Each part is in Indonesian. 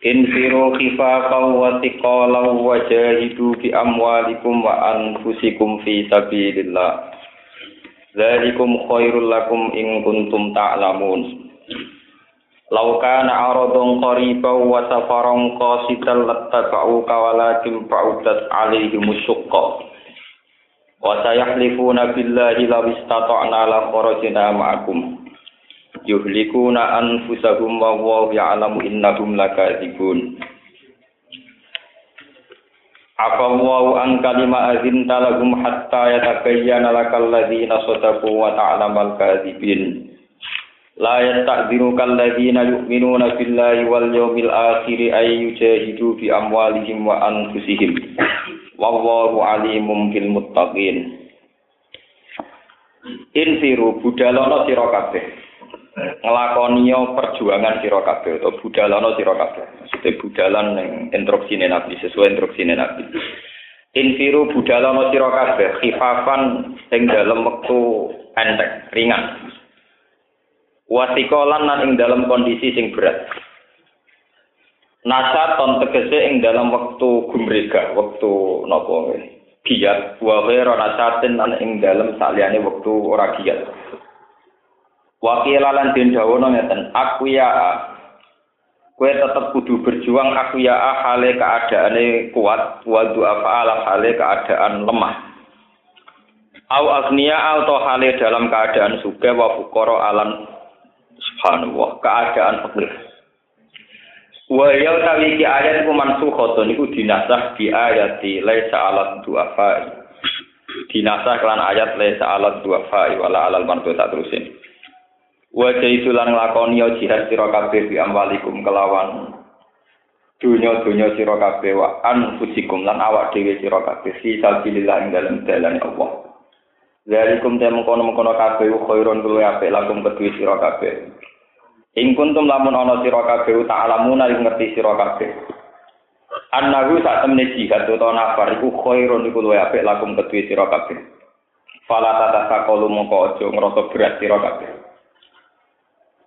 Infiru khifaqaw wa thiqalaw wa jahidu bi amwalikum wa anfusikum fi sabilillah. Dzalikum khairul lakum in kuntum ta'lamun. Law kana aradun qariban wa safaran qasitan lattaba'uka walakin fa'utat 'alayhimus syaqqa. Wa sayahlifuna billahi law istata'na la kharajna ma'akum. Yuhlikuna anfusahum wa huwa ya'lamu innahum lakadzibun. Afallahu an kalima azinta lahum hatta yatabayyana lakal ladzina sadaqu wa ta'lamal kadzibin. La yasta'dhiruka alladziina yu'minuuna billahi wal yawmil akhir ay yujahidu bi amwalihim wa anfusihim. Wallahu 'alimun bil muttaqin. Infiru budalono sira kabeh. Nglakoni perjuangan sira kabeh utawa budhalana sira kabeh. Maksude budhalan ning instruksine Nabi sesuai instruksine Nabi. Infiru budhalana sira kabeh khifafan ing dalem wektu enteng, ringan. Wasikolan lan ing dalem kondisi sing berat. Nasar ton tegese ing dalem wektu gumregah, wektu napa giat, wa ghairan nasatin lan ing dalem saliyane wektu ora giat. Wakila lan den dawono ngeten akuya kowe tetep kudu berjuang akuya hale keadaane kuat wa du'a hale keadaan lemah au agniya atau hale dalam keadaan sugih wa fuqara alam subhanallah keadaan fakir wa ya tawiki ayat mansukhah niku dinasah bi ayati laisa alat du'afa dinasah lan ayat laisa alat du'afa wala alal mantu tak terusin wajah itu lan nglakoni jihad sira kabeh bi amwalikum kelawan dunya-dunya sira kabeh wa anfusikum lan awak dhewe sira kabeh fi sabilillah ing dalem dalan Allah. Zalikum temkono-mkono kabeh khairon kuwi apik lakum kedhi sira kabeh. Ing kuntum lamun ana sira kabeh ta'lamuna ing ngerti sira kabeh. Annahu satemene jihad utawa nafar iku khairon iku luwih apik lakum kedhi sira kabeh. Fala tatasaqalu moko aja ngrasa berat sira kabeh.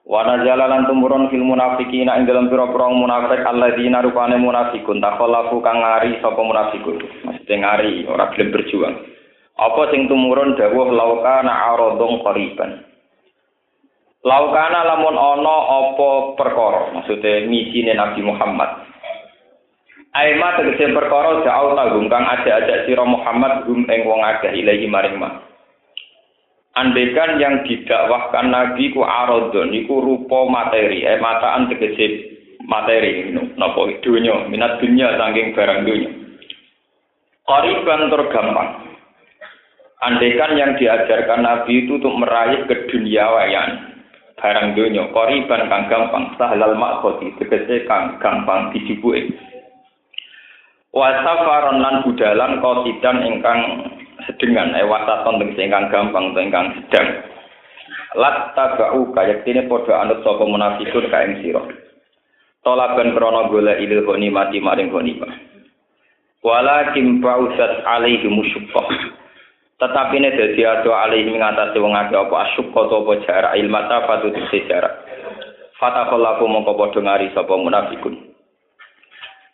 Wana jalalan tumurun fil munafiqin ing dalem pira-pira munafik alladzina rupane munafikun takhallafu kang ngari sapa munafikun mesti ngari ora gelem berjuang apa sing tumurun dawuh laukana aradun qariban laukana lamun ana apa perkara maksude misine Nabi Muhammad aima tegese perkara jauh tanggung kang ajak-ajak sira Muhammad gum ing wong akeh ilahi maring ma andekan yang didakwahkan Nabi ku aradun iku rupa materi mataan tegese materi napa dunya minat dunya saking barang dunya qariban tergampang andekan yang diajarkan Nabi itu untuk meraih keduniawian barang dunya qariban kang gampang sahlal maqsadi tegese kang gampang dijupuke wa safaran lan budalan qasidan ingkang sedengan wasaton tegese ingkang gampang utawa ingkang sedang lattaba'u kayektene padha anut sapa munafiqun ka ing sira talaban krana golek ilmu ghanimah maring ghanimah walakin ba'usat alaihi musyqqa tetapi ne dadi ado alaihi ngatasi wong akeh apa asyqqa apa jarak ilmata fatut sejarah fataqallahu mongko padha ngari sapa munafiqun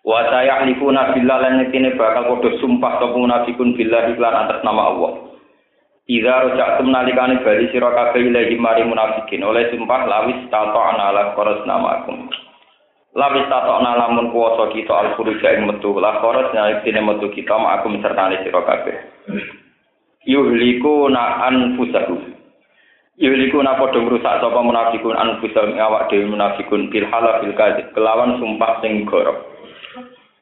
wa sayahlifuna billahi lan yakine bakal padha sumpah sapa munafikun billahi lan atas nama Allah. Idza raja'tum nalikane bali sira kabeh ilahi mari munafikin oleh sumpah lawis tata'na ala qaras namakum. Lawis tata'na lamun kuwasa kita al-furuja ing metu la qaras yakine metu kita ma'akum sertane sira kabeh. Yuhlikuna anfusahum. Yuhlikuna padha ngrusak sapa munafikun anfusahum awak dhewe munafikun bil halafil kadzib kelawan sumpah sing gorok.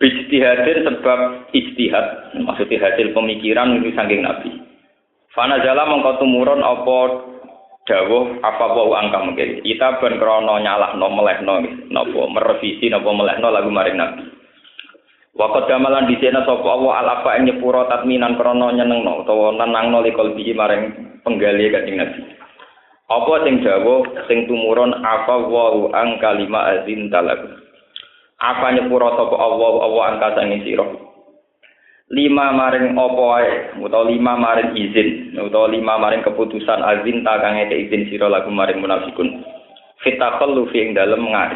Ijtihadir sebab ijtihad maksudnya hasil pemikiran itu saking Nabi. Fana jala mengko tumurun apa dawuh apa wau angka mungkin kita ben krana nyalahno melehno napa merevisi napa melehno lagu maring Nabi waqad damalan dicena sapa Allah alapa ing nyepuro tatminan krana nyenengno utawa nenangno likul biji maring penggali Kanjeng Nabi apa sing dawuh sing tumurun apa wau angka lima azin talab apa nyepuro sapa Allah angka sing sira lima maring apa wae utawa lima maring izin utawa lima maring keputusan azin ta kang ete izin sira lagu maring munafikun fitaqallu fi ing dalem ngari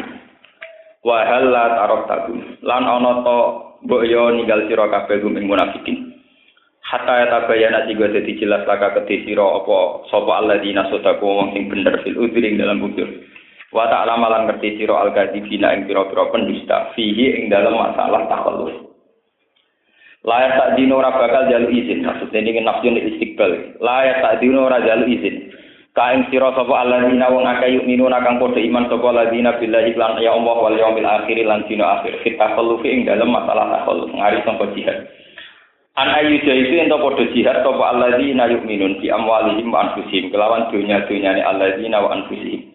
wa hal la tarqatum lan ana ta mbok yo ninggal sira kabeh gumeng munafikin hatta tabayana digo dadi jelas laka kedhi sira apa sapa alladzina sadaku wong sing bener fil udri ing dalem bujur wa ta'lama lan ngerti sira al-kadibina ing pira-pira pendusta fihi ing dalem masalah takallus layak tak dino ora bakal jalu izin maksudnya ini nafsun istiqbal layak tak dino ora jalu izin kain sira sapa alladzina wong akeh minuna kang padha iman sapa alladzina billahi lan ya Allah wal yaumil akhir lan dina akhir kita perlu ing dalem masalah takhluf ngari sangko jihad an ayu itu ento padha jihad sapa alladzina yu'minun bi amwalihim wa anfusihim kelawan dunya-dunyane alladzina wa anfusihim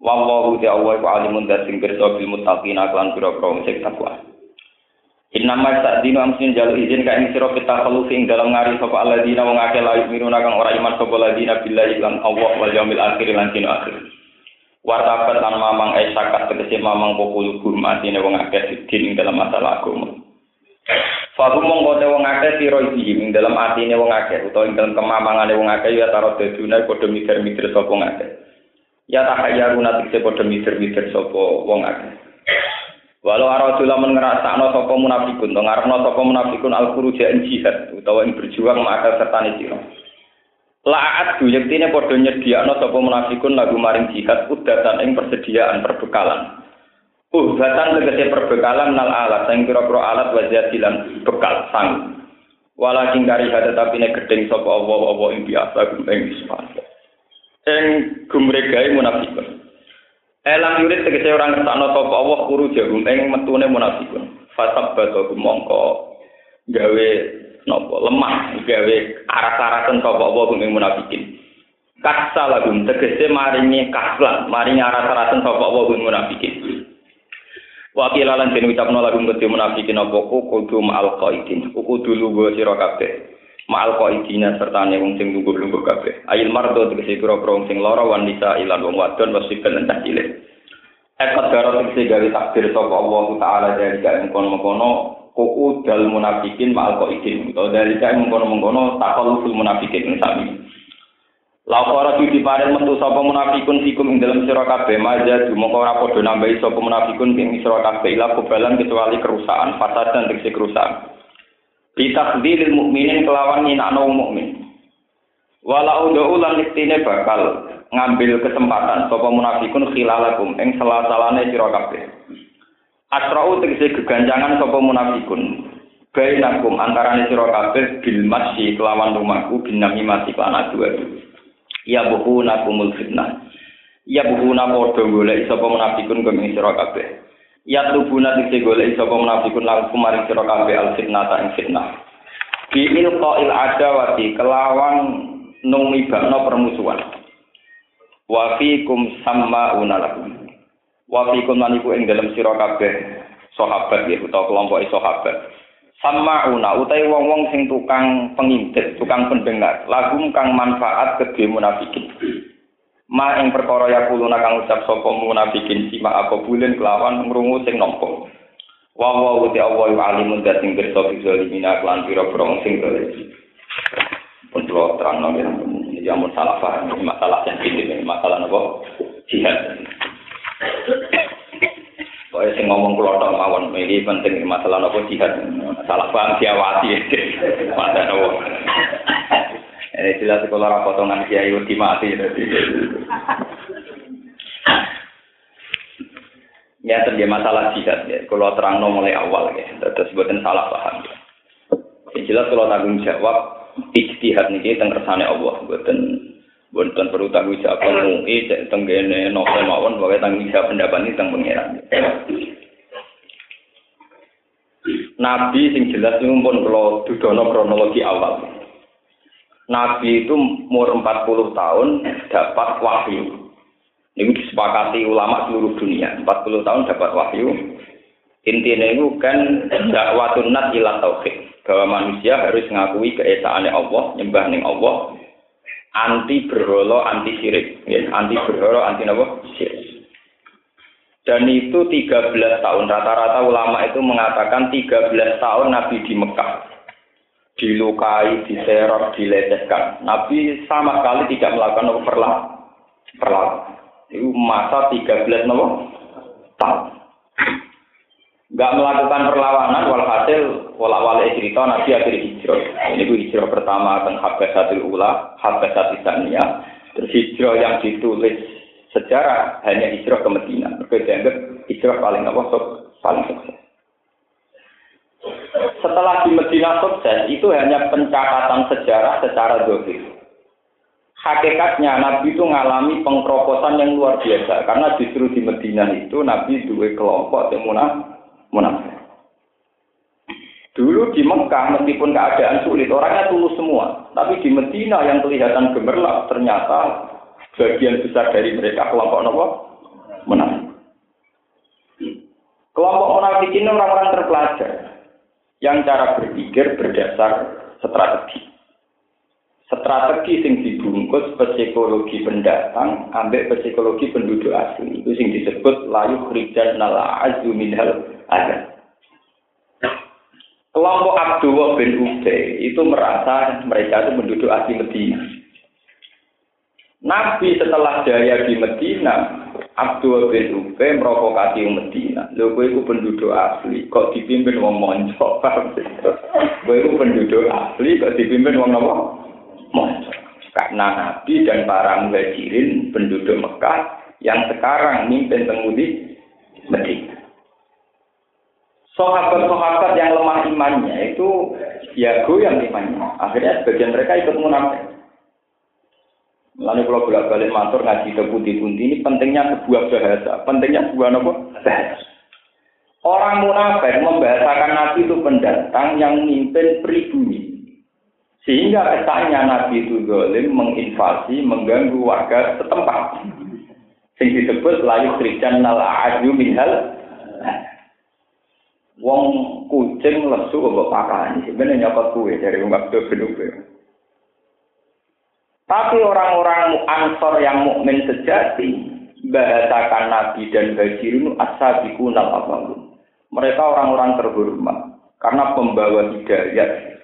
wallahu ta'ala alimun dzat singkerso bil muttaqina lan pira-pira sing takwa. Innama ta'dinu amsin jalu izin ka ing sira fitaqallu ing dalam ngari sapa alladzina wong akeh laik minuna kang ora iman sapa alladzina billahi lan Allah wal yaumil akhir lan dina akhir. Wartabat lan mamang esakat tegese mamang populu gurmatine wong akeh sidin ing dalam masalah agama. Fahum mongko wong akeh sira ing dalam atine wong akeh utawa ing dalam kemamangane wong akeh ya tarot dene padha mikir-mikir sapa wong akeh. Ya tahayaruna tegese padha mikir-mikir sapa wong akeh. Walau aradu lamun ngrasakno sapa munafikun to ngarepno sapa munafikun al-khuruj an jihad utawa ing berjuang ma'aka sertane sira. La'at duyektine padha nyediakno sapa munafikun lagu maring jihad udatan ing persediaan perbekalan. Udatan tegese perbekalan nal alat sing pira-pira alat waziatilan bekal sang. Walakin kari hada tapine gedeng sapa apa-apa ing biasa gumpeng disepakati. Ing gumregae munafikun elang yurid tegese ora ngertakno sapa Allah kuru jahum ing metune munafikun fasabatu mongko gawe napa lemah gawe aras-arasen sapa Allah ing munafikin katsalagum tegese maringi kaslan maringi aras-arasen sapa Allah ing munafikin waqilalan den ucapno lagum kedhe munafikin apa kudu ma'al qaidin kudu lugu sira kabeh ma'al qaidina sertane wong sing lungguh-lungguh kabeh ayil mardo tegese pira-pira wong sing lara wanita ilan wong wadon wasibal entah cilik akad karo tegese gawe takdir sapa Allah taala dari kan kono-kono kuku dal munafikin ma'al qaidin utawa dari kan kono-kono takalul munafikin sami lawara di bareng metu sapa munafikun fikum ing dalem sira kabeh maja dumoko ora padha nambahi sapa munafikun ing sira kabeh ila kubalan kecuali kerusakan fasad dan tegese kerusakan ditakdilil mukminin kelawan nyinakno mukmin. Walau da'ulan iktine bakal ngambil kesempatan sapa munafikun khilalakum ing salah-salane sira kabeh. Asra'u tegese geganjangan sapa munafikun. Bainakum antarane sira kabeh bil masyi kelawan rumahku binami mati kana dua. Ya buhunakumul fitnah. Ya buhuna padha golek sapa munafikun kangge sira kabeh. Ya tubuna dite golek sapa munafikun lan kumaring sira kabeh al-fitnata ing fitnah. Bi ilqa'il adawati kelawan nunglibakno permusuhan. Wa fiikum samma'una lakum. Wa fiikum maniku ing dalem sira kabeh sahabat ya utawa kelompok sahabat. Samma'una utawi wong-wong sing tukang pengintip, tukang pendengar, lagum kang manfaat kedhe munafikin. Ma ing perkara ya kuluna kang ucap sapa munafikin sima apa bulen kelawan ngrungu sing nampa wa wa uti awal alimun dzat sing pirsa bizalimina lan pira-pira sing dalem putra terang nang iki amun salah paham masalah sing iki masalah napa jihad kowe sing ngomong kula tok mawon iki penting masalah napa jihad salah paham diawasi padha napa ini jelas kalau orang potongan kiai udah mati. Ya terjadi masalah jihad ya. Kalau terang mulai awal ya, terus buatin salah paham. Yang jelas kalau tanggung jawab ijtihad niki teng kersane Allah, buatin perlu tanggung jawab mui tenggene novel mawon, bagai tanggung jawab pendapat ini teng pengiran. Nabi sing jelas niku pun kalau dudono kronologi awal. Nabi itu umur 40 tahun dapat wahyu. Ini disepakati ulama seluruh dunia. 40 tahun dapat wahyu. Intinya itu kan dakwatun nas ila tauhid. Bahwa manusia harus mengakui keesaannya Allah, nyembah ning Allah, anti berhala, anti syirik, ya, anti berhala, anti napa? Syirik. Dan itu 13 tahun. Rata-rata ulama itu mengatakan 13 tahun Nabi di Mekah. Dilukai, diserok, dilecehkan. Nabi sama sekali tidak melakukan perlawanan. Itu masa 13 tahun. Enggak melakukan perlawanan, walhasil walak-walik cerita Nabi akhirnya hijrah. Ini itu hijrah pertama tentang Habbasatul Ula, Habbasatul Tsaniyah. Terus hijrah yang ditulis sejarah hanya hijrah ke Madinah. Dianggap hijrah paling sukses. Setelah di Madinah sukses, itu hanya pencatatan sejarah secara dosis. Hakikatnya Nabi itu mengalami pengkeroposan yang luar biasa. Karena justru di Madinah itu Nabi dua kelompok yang munafik. Dulu di Mekah meskipun keadaan sulit, orangnya tulus semua. Tapi di Madinah yang kelihatan gemerlap, ternyata bagian besar dari mereka kelompok munafik. Kelompok munafik ini orang-orang terpelajar yang cara berpikir berdasar strategi. Strategi sing dibungkus psikologi pendatang ambek psikologi penduduk asli. Itu sing disebut layu khrijan nala azu minhal ada. Kelompok Abdullah bin Ubay itu merasa mereka itu penduduk asli Medina. Nabi setelah jaya di Medina, Abdullah bin Ubay merokokati Medina. Lho kowe iku penduduk asli kok dipimpin wong monco. Kowe iku penduduk asli kok dipimpin wong napa? Monco. Karena Nabi dan para muhajirin penduduk Mekah yang sekarang mimpin temudi Medina. Sahabat-sahabat yang lemah imannya itu ya goyang imannya. Akhirnya sebagian mereka ikut munafik. Lalu kalau bolak-balik matur ngaji teputi-punti ini pentingnya sebuah bahasa, pentingnya sebuah apa? Bahasa. Orang munafik membahasakan Nabi itu pendatang yang mimpin pribumi, sehingga kesannya Nabi itu zalim, menginvasi, mengganggu warga setempat. Sing disebut layu krijan nala'adyu minhal. Wong kucing lesu kok pakane, sebenarnya nyokot kuwe dari umat Beduk-beduk. Tapi orang-orang Ansor yang mukmin sejati bahasakan Nabi dan Hajirun as-sabiqun al-awwalun. Mereka orang-orang terhormat karena pembawa hidayah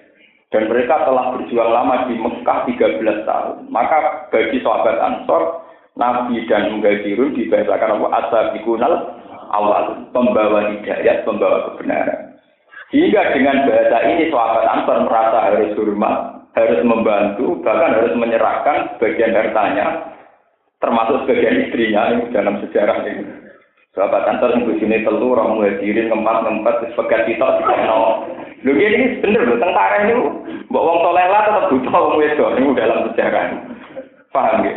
dan mereka telah berjuang lama di Mekah 13 tahun. Maka bagi sahabat Ansor, Nabi dan Hajirun dibahasakan as-sabiqun al-awwalun, pembawa hidayah, pembawa kebenaran. Sehingga dengan bahasa ini sahabat Ansor merasa harus hormat, harus membantu, bahkan harus menyerahkan bagian hartanya, termasuk sebagian istrinya ini dalam sejarah ini. Sahabat Ansor di sini telur, orang muhajirin ngempat-ngempat, sebagian kita tidak mau. Loh ini bener loh, tentara ini, mbak wong tolela tetap butuh orang wedok, ini dalam sejarah. Paham ya?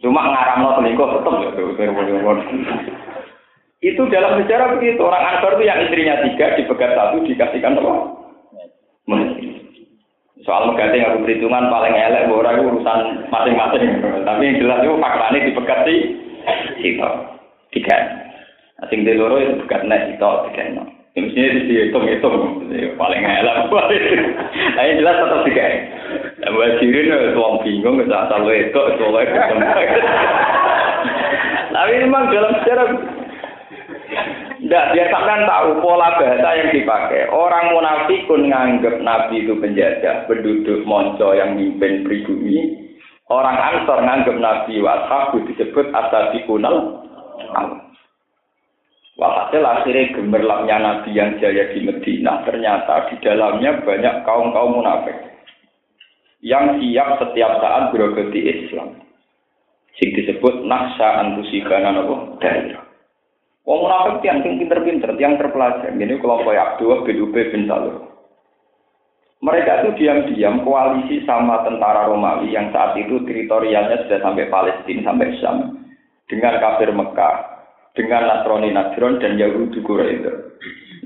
Cuma ngaramno selingkuh tetap ya. Itu dalam sejarah begitu, orang Ansor itu yang istrinya 3, dipegat 1, dikasihkan apa? Muhajirin. Soal mengganti ngaku perhitungan paling elek orang itu urusan masing-masing, tapi yang jelas itu faktanya dipegati itu tiga, asing di loro itu pegatnya itu tiga, misalnya dihitung-hitung paling elek, tapi yang jelas tetap tiga. Wajirin tuang bingung, kita asal itu soalnya kebenaran. Tapi memang dalam sejarah tidak, biasa kan tahu pola bahasa yang dipakai. Orang munafikun nganggep Nabi itu penjajah, penduduk monco yang mimpin pribumi. Orang Ansor nganggep Nabi washabu disebut as-sabiqunal awwal. Walhasil akhirnya gemerlapnya Nabi yang jaya di Medina, ternyata di dalamnya banyak kaum-kaum munafik yang siap setiap saat berobat di Islam. Sing disebut naksha antusikana nabo daerah. Wong munafik yang pinter-pinter, yang terpelajar. Ini kelompok Abdullah bin Ubay bin Salul. Mereka itu diam-diam koalisi sama tentara Romawi yang saat itu teritorialnya sudah sampai Palestina, sampai Syam, dengan kafir Mekah, dengan Nasrani Najran dan Yahudi Quraisy.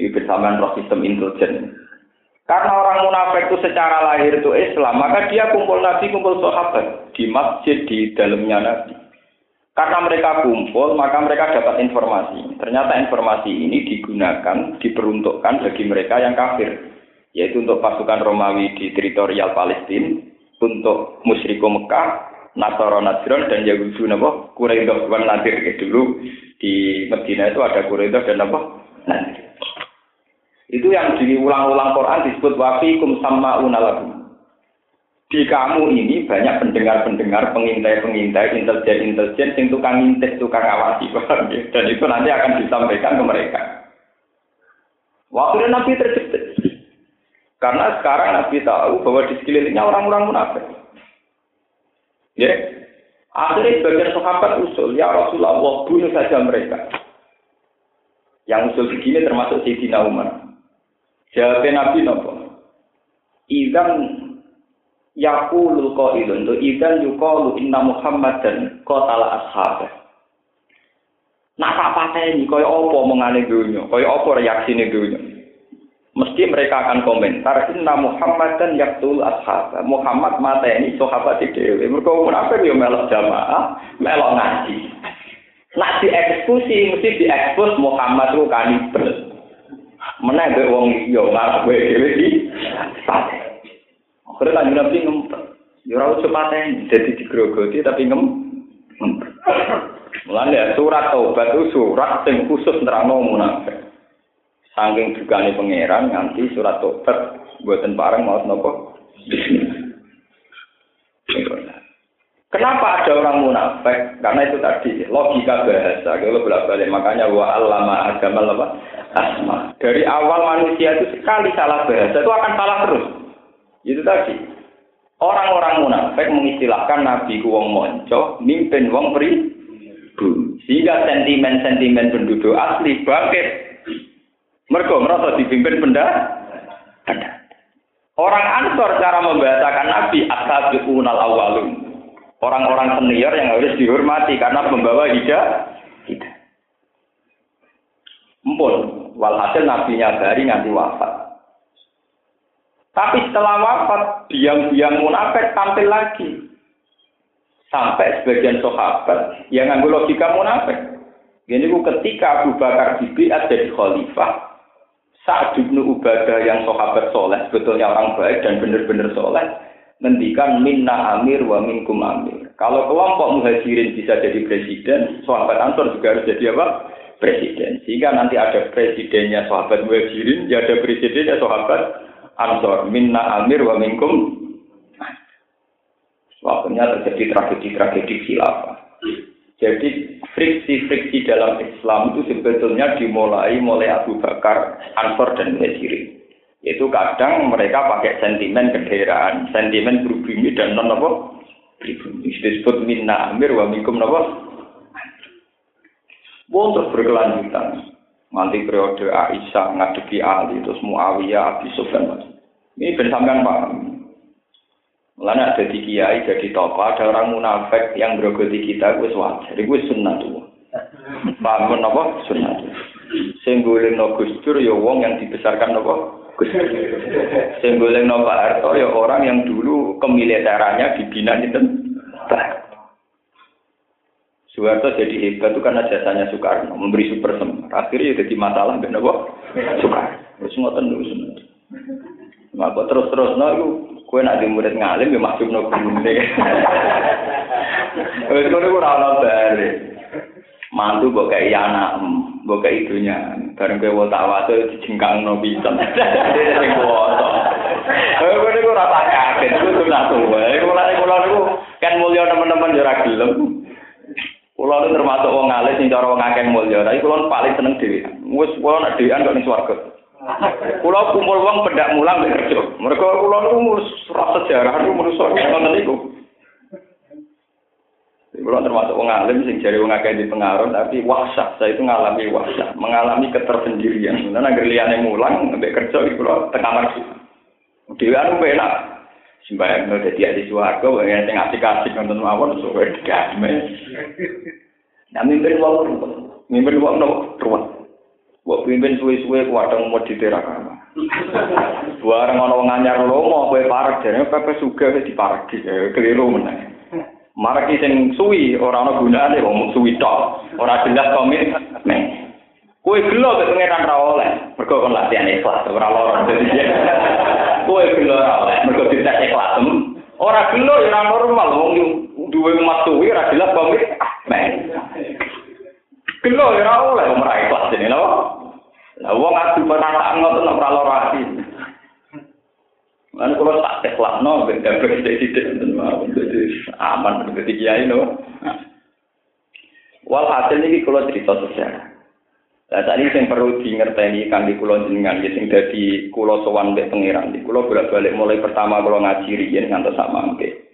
Ini bersamaan roh sistem intelijen. Karena orang munafik itu secara lahir itu Islam, maka dia kumpul Nabi, kumpul sahabat di masjid di dalamnya Nabi. Karena mereka kumpul, maka mereka dapat informasi. Ternyata informasi ini digunakan, diperuntukkan bagi mereka yang kafir, yaitu untuk pasukan Romawi di teritorial Palestina, untuk musyriko Mekah, Nasara Najran dan Yahudu napa Quraidah wan Nadir. Dulu di Madinah itu ada Quraidah dan napa Nadir. Itu yang diulang-ulang Quran disebut wa fiikum sama'una lakum. Di kamu ini banyak pendengar-pendengar, pengintai-pengintai, intelijen-intelijen sing tukang ngintip, tukang awasi, paham ya? Dan itu nanti akan disampaikan ke mereka. Waktu Nabi terjebak. Karena sekarang Nabi tahu bahwa di sekelilingnya orang-orang munafik. Ya, akhirnya sebagian sahabat usul, ya Rasulullah bunuh saja mereka. Yang usul begini termasuk Sayyidina Umar. Jawabnya Nabi nopo. Idzan yaqulul qailun, idzan yuqalu inna Muhammadan qatala ashabah. Nak pateni kaya apa mengane dunya, kaya apa reaksine dunya. Mesti mereka akan komentar inna Muhammadan yaqtul ashab. Muhammad mateni sahabat dhewe. Mergo munafik yo melok jamaah, melok ngaji. Nek dieksekusi mesti diekspos Muhammad ku kanibal. Menawa wong yo ngarep dhewe iki. Akhire lan Nabi ngempet. Yo ora usah mateni dadi digrogoti tapi ngempet. Mulane surat Taubat itu surat sing khusus nerangno munafik. Sangking dukane pangeran nganti surat Taubat mboten pareng maos napa. Kenapa ada orang munafik? Karena itu tadi logika bahasa. Kalau bolak-balik makanya wa allama agamal apa? Asma. Dari awal manusia itu sekali salah bahasa itu akan salah terus. Itu tadi. Orang-orang munafik mengistilahkan nabi ku wong monco, mimpin wong pribumi. Sehingga sentimen-sentimen penduduk asli bangkit. Mereka merasa dipimpin benda. Orang Ansor cara membahasakan Nabi as-sabiqunal awwalun. Orang-orang senior yang harus dihormati karena membawa hidayah. Empun, walhasil nabinya dari nganti wafat. Tapi setelah wafat, diam-diam munafik tampil lagi. Sampai sebagian sahabat yang nganggo logika munafik. Jadi ketika Abu Bakar dibiat jadi khalifah, Sa'd bin Ubadah yang sahabat soleh, sebetulnya orang baik dan benar-benar soleh, ngendikan minna amir wa minkum amir. Kalau kelompok muhajirin bisa jadi presiden, sahabat Ansor juga harus jadi apa? Presiden. Sehingga nanti ada presidennya sahabat muhajirin, ya ada presidennya sahabat Ansor. Minna amir wa minkum. Waktunya terjadi tragedi-tragedi khilafah. Jadi friksi-friksi dalam Islam itu sebetulnya dimulai oleh Abu Bakar, Ansor dan Muhajirin. Itu kadang mereka pakai sentimen kendaraan, sentimen pribumi dan non apa? Pribumi. Disebut minna amir wa minkum apa? Untuk berkelanjutan. Nanti periode Aisyah ngadepi Ali, terus Muawiyah, Abi Sufyan. Ini bersamaan paham. Mulanya jadi kiai, jadi tokoh, ada orang munafik yang berogoti kita, itu wajar, itu sunnah itu. Pahamun apa? Sunnah itu. Sengguling no Gus Dur, ya wong yang dibesarkan apa? Gus Dur. Sengguling no Pak Harto, ya orang yang dulu kemiliterannya dibina itu. Soeharto jadi hebat itu karena jasanya Soekarno, memberi super semar. Akhirnya jadi masalah, benar apa? Soekarno. Terus ngoten itu sunnah itu. Maka terus-terus, nah itu. Kau nak di murid ngalim, dia masuk nak bumbu. Terus kau tu ralat balik. Mantu buka iana, buka itunya. Barang kau watawa tu dicengkang nabi sam. Dia cengkwoto. Kau ni kau rasa kaget, kau tu nak tua. Kau kan mulia teman-teman jarak gelem. Kau tu termasuk orang ngalim, secara orang akeh mulia. Tapi kau paling seneng dewi. Mus kau nak dewian kau ni swarga. Kulo kumpul wong pendak mulang kerja. Mergo kulo niku ngurus sejarah niku ngurus ngoten niku. Kulo termasuk wong alim sing jare wong akeh di pengaruh tapi wahsah, saya itu ngalami wahsah, mengalami ketersendirian. Lan anggere liyane mulang ambek kerja iki kulo teng kamar. Dhewe anu penak. Simbayan dadi ahli swarga wong sing asik-asik ngoten mawon suwe dikame. Nami mriwong, mriwong no ruwet. Mbok pimpin suwe-suwe kuwadang mau diterakaman. Bareng ana wong anyar lomo kowe parek jane pepe sugih wis diparek keliru meneh. Mareki sing suwi ora ana gunane wong suwi tok, ora jelas komitmen. Kowe gelo ke pengeran ra oleh, mergo kon latihan ikhlas ora lara. Kowe gelo ra oleh, mergo dites ikhlas. Ora gelo ya ora normal wong duwe umat suwi ora jelas komitmen. Gelo ya ora oleh ora ikhlas jenenge lho. Lah wong adu penataan ngoten ora lara ati. Lan kula tak teklakno ben dapat sithik-sithik ten mawon dadi aman dadi kiai lho. Wal hasil niki kula cerita sejarah. Lah tadi sing perlu dingerteni kangge kula jenengan ya sing dadi kula sowan mbek pangeran. Kula bolak-balik mulai pertama kula ngaji riyen ngantos sak mangke.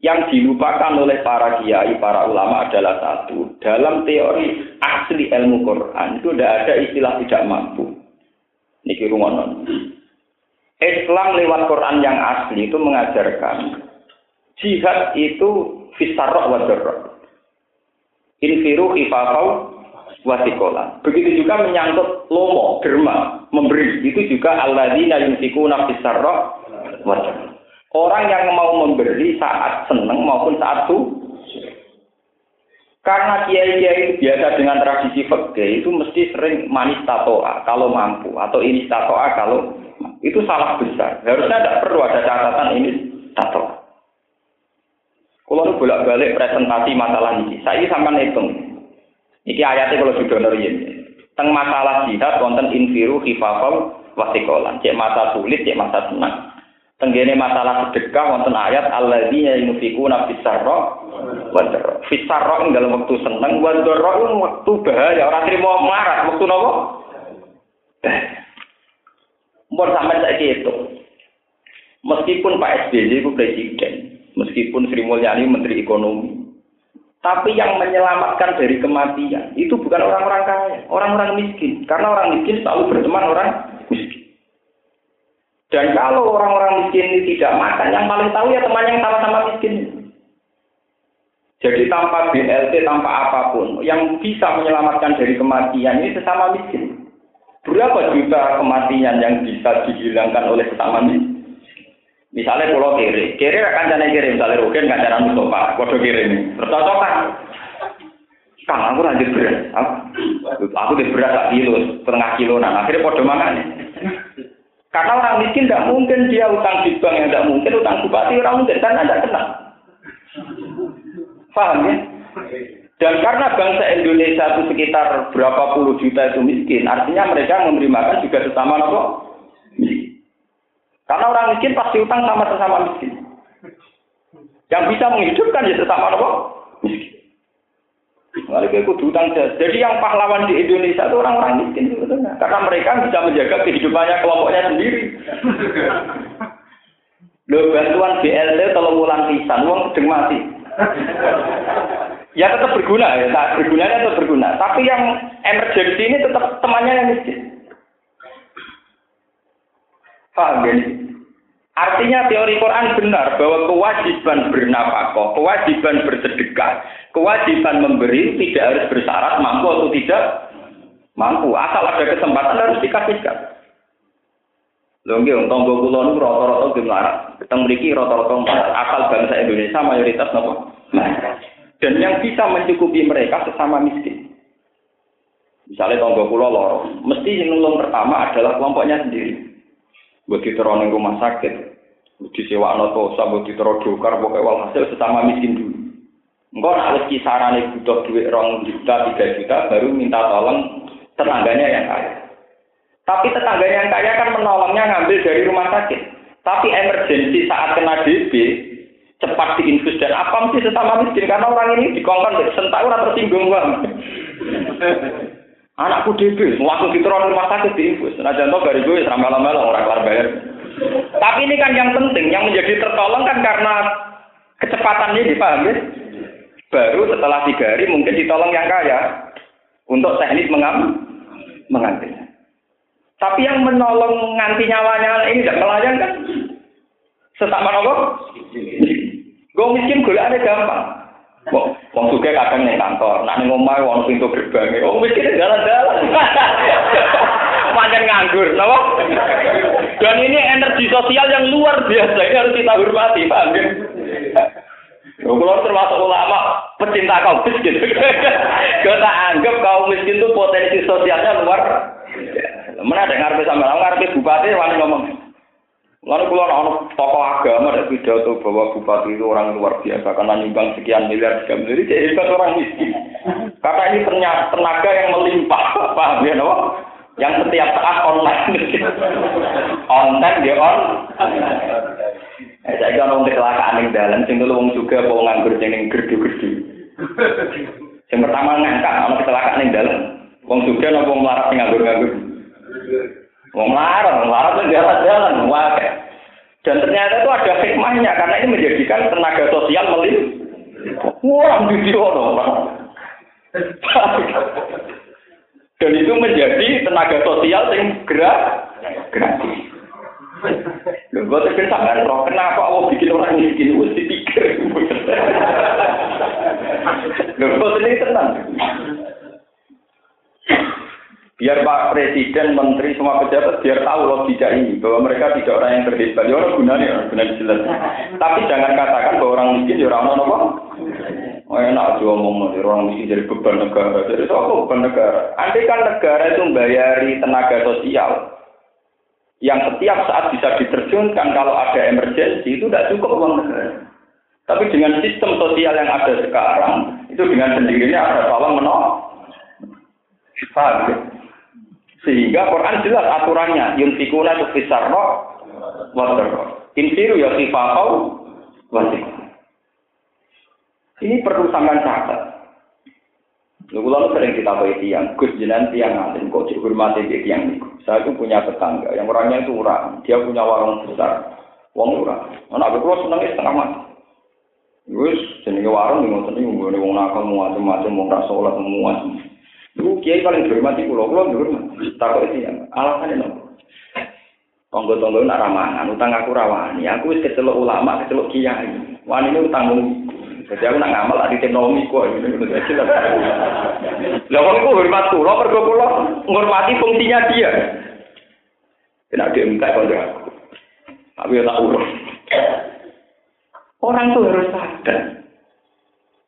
Yang dilupakan oleh para kiai, para ulama adalah satu. Dalam teori asli ilmu Quran itu tidak ada istilah tidak mampu. Niki rungono. Islam lewat Quran yang asli itu mengajarkan jihad itu fisarrah wa darrah. Infiru khifafau wasikola. Begitu juga menyangkut lomo, derma, memberi. Itu juga alladzina yunfikuna fisarrah wa darrah. Orang yang mau memberi saat senang maupun saat itu. Karena kiai-kiai biasa dengan tradisi fikih itu mesti sering manis tatoa kalau mampu atau ini tatoa kalau itu salah besar. Harusnya tidak perlu ada catatan ini tatoa. Kalau bolak-balik presentasi masalah ini, saya sampean hitung. Iki ayatnya kalau sudah nariin. Teng masalah jihad, konten infiru khifafal wasikolan. Cek masa sulit, cek masa senang. Tenggene masalah sedekah wonten ayat alladzina yunfikuna fisarra wa darra. Fisarra ing dalam waktu seneng, wa darra ing waktu bahaya, ora trimo marat waktu napa? Mun sampeyan saiki itu. Meskipun Pak SBY itu presiden, meskipun Sri Mulyani menteri ekonomi, tapi yang menyelamatkan dari kematian itu bukan orang-orang kaya, orang-orang miskin. Karena orang miskin selalu berteman orang miskin. Dan kalau orang-orang miskin ini tidak makan, yang paling tahu ya teman yang sama-sama miskin. Jadi tanpa BLT, tanpa apapun, yang bisa menyelamatkan dari kematian ini sesama miskin. Berapa juta kematian yang bisa dihilangkan oleh sesama miskin? Misalnya kalau kiri, kiri akan jalan kiri, misalnya Rukin akan jalan Mustafa, kodoh kiri ini. Tercocokan. Kang, aku lanjut beras. Aku di beras tak kilo, setengah kilo. Nah, akhirnya kodoh makan. Karena orang miskin tidak mungkin dia utang di bank yang tidak mungkin, utang bupati orang mungkin, karena tidak kenal. Paham ya? Dan karena bangsa Indonesia itu sekitar berapa puluh juta itu miskin, artinya mereka memberi makan juga sesama apa? Miskin. Karena orang miskin pasti utang sama sesama miskin. Yang bisa menghidupkan ya sesama apa? Miskin. Mereka ikut utang saja. Jadi yang pahlawan di Indonesia itu orang-orang miskin sebetulnya. Karena mereka bisa menjaga kehidupannya kelompoknya sendiri. Loh, bantuan BLT kalau mulang pisan, uang sedang mati. Ya tetap berguna ya, nah, bergunanya tetap berguna. Tapi yang emergensi ini tetap temannya yang miskin. Paham ya? Artinya teori Quran benar bahwa kewajiban bernapakoh, kewajiban bersedekah, kewajiban memberi tidak harus bersyarat mampu atau tidak mampu. Asal ada kesempatan harus dikasihkan. Lho nggih, tonggo kula niku rata-rata gemlarat. Keteng mriki rata-rata asal bangsa Indonesia mayoritas napa? Dan yang bisa mencukupi mereka sesama miskin. Misalnya tonggo kula loro, mesti nulung pertama adalah kelompoknya sendiri. Buat diteror di rumah sakit, disewa notosa, buat diteror dokar, pokoknya walhasil sesama miskin dulu. Engkau harus kisarannya butuh duit 2 juta, 3 juta, baru minta tolong tetangganya yang kaya. Tapi tetangganya yang kaya kan menolongnya ngambil dari rumah sakit. Tapi emergensi saat kena DB, cepat diinfus dan apa mesti sesama miskin karena orang ini dikongkon dari sentak orang tersinggung bang. Anakku DB, langsung diteror rumah sakit diinfus. Nah contoh dari gue, ramel-ramel orang kelar bayar. Tapi ini kan yang penting, yang menjadi tertolong kan karena kecepatannya dipahami. Baru setelah 3 hari mungkin ditolong yang kaya untuk teknis mengantinya. Tapi yang menolong nganti nyawanya ini tidak melayang kan? Sesama nolong? Gue miskin gula ada gampang. Wong sugih kadang ning kantor, nek ning omah ono pintu gerbang. Oh miskin jalan-jalan. Pancen nganggur, napa? Dan ini energi sosial yang luar biasa, ini harus kita hormati, Pak. Kalau termasuk ulama pecinta kaum miskin, kita anggap kaum miskin itu potensi sosialnya luar. Mana ada ngarepe sampeyan, ngarepe bupati wani ngomong. Lalu keluar orang tokoh agama dan pidato bahwa bupati itu orang luar biasa karena nyumbang sekian miliar, 3 miliar, jadi hebat orang miskin. Karena ini tenaga yang melimpah, paham ya, no? Yang setiap saat online, online dia on. Saya kan orang kecelakaan yang dalam, sehingga orang juga mau nganggur yang gerdu-gerdu. Yang pertama ngangkat, orang kecelakaan yang dalam, orang juga mau melarat yang nganggur-nganggur. Melarang jalan-jalan, wakai. Dan ternyata itu ada hikmahnya karena ini menjadikan tenaga sosial melimpah. Wah, video orang. Dan itu menjadi tenaga sosial yang gratis. Lho, gue terpikir sangat roh. Kenapa Allah bikin orang miskin? Gue dipikir. Lho, gue sendiri tenang. Biar Pak Presiden, Menteri, semua pejabat biar tahu logika ini bahwa mereka tidak orang yang terhebat. Ya orang gunanya jelas. Tapi jangan katakan bahwa orang miskin ya orang apa? Oh enak aja ngomong orang miskin jadi beban negara. Jadi soal beban negara. Andai kan negara itu membayari tenaga sosial yang setiap saat bisa diterjunkan kalau ada emergensi itu tidak cukup uang negara. Tapi dengan sistem sosial yang ada sekarang itu dengan sendirinya ada tolong menolak. Faham? Sehingga Quran jelas aturannya yunfikuna fisarra wa darra infiru ya khifafau wa thiqan. Ini perlu sampean catat. Lalu sering kita bayi tiang, Gus jenengan tiang ngaten kok dihormati nggih tiang niku. Saya itu punya tetangga yang orangnya itu urang, dia punya warung besar. Wong urang. Ana aku terus senenge setengah mati. Wis jenenge warung ngoten iki nggone wong nakal macam-macam wong ra salat semua. Lu kiai paling hormati kula hormati. Takok iki alane lho. Tonggo-tonggo nak ramangan, utang aku ra wani. Aku wis kecelok ulama, kecelok kiai. Wani niku utangmu. Dadi aku nak ngamal tak ditenomi kok ngene iki lho. Lah wong iku hormat kula mergo kula ngurmati fungsinya dia. Nek dhek minta kontra aku. Aku ya tak urus. Orang tuh harus sadar.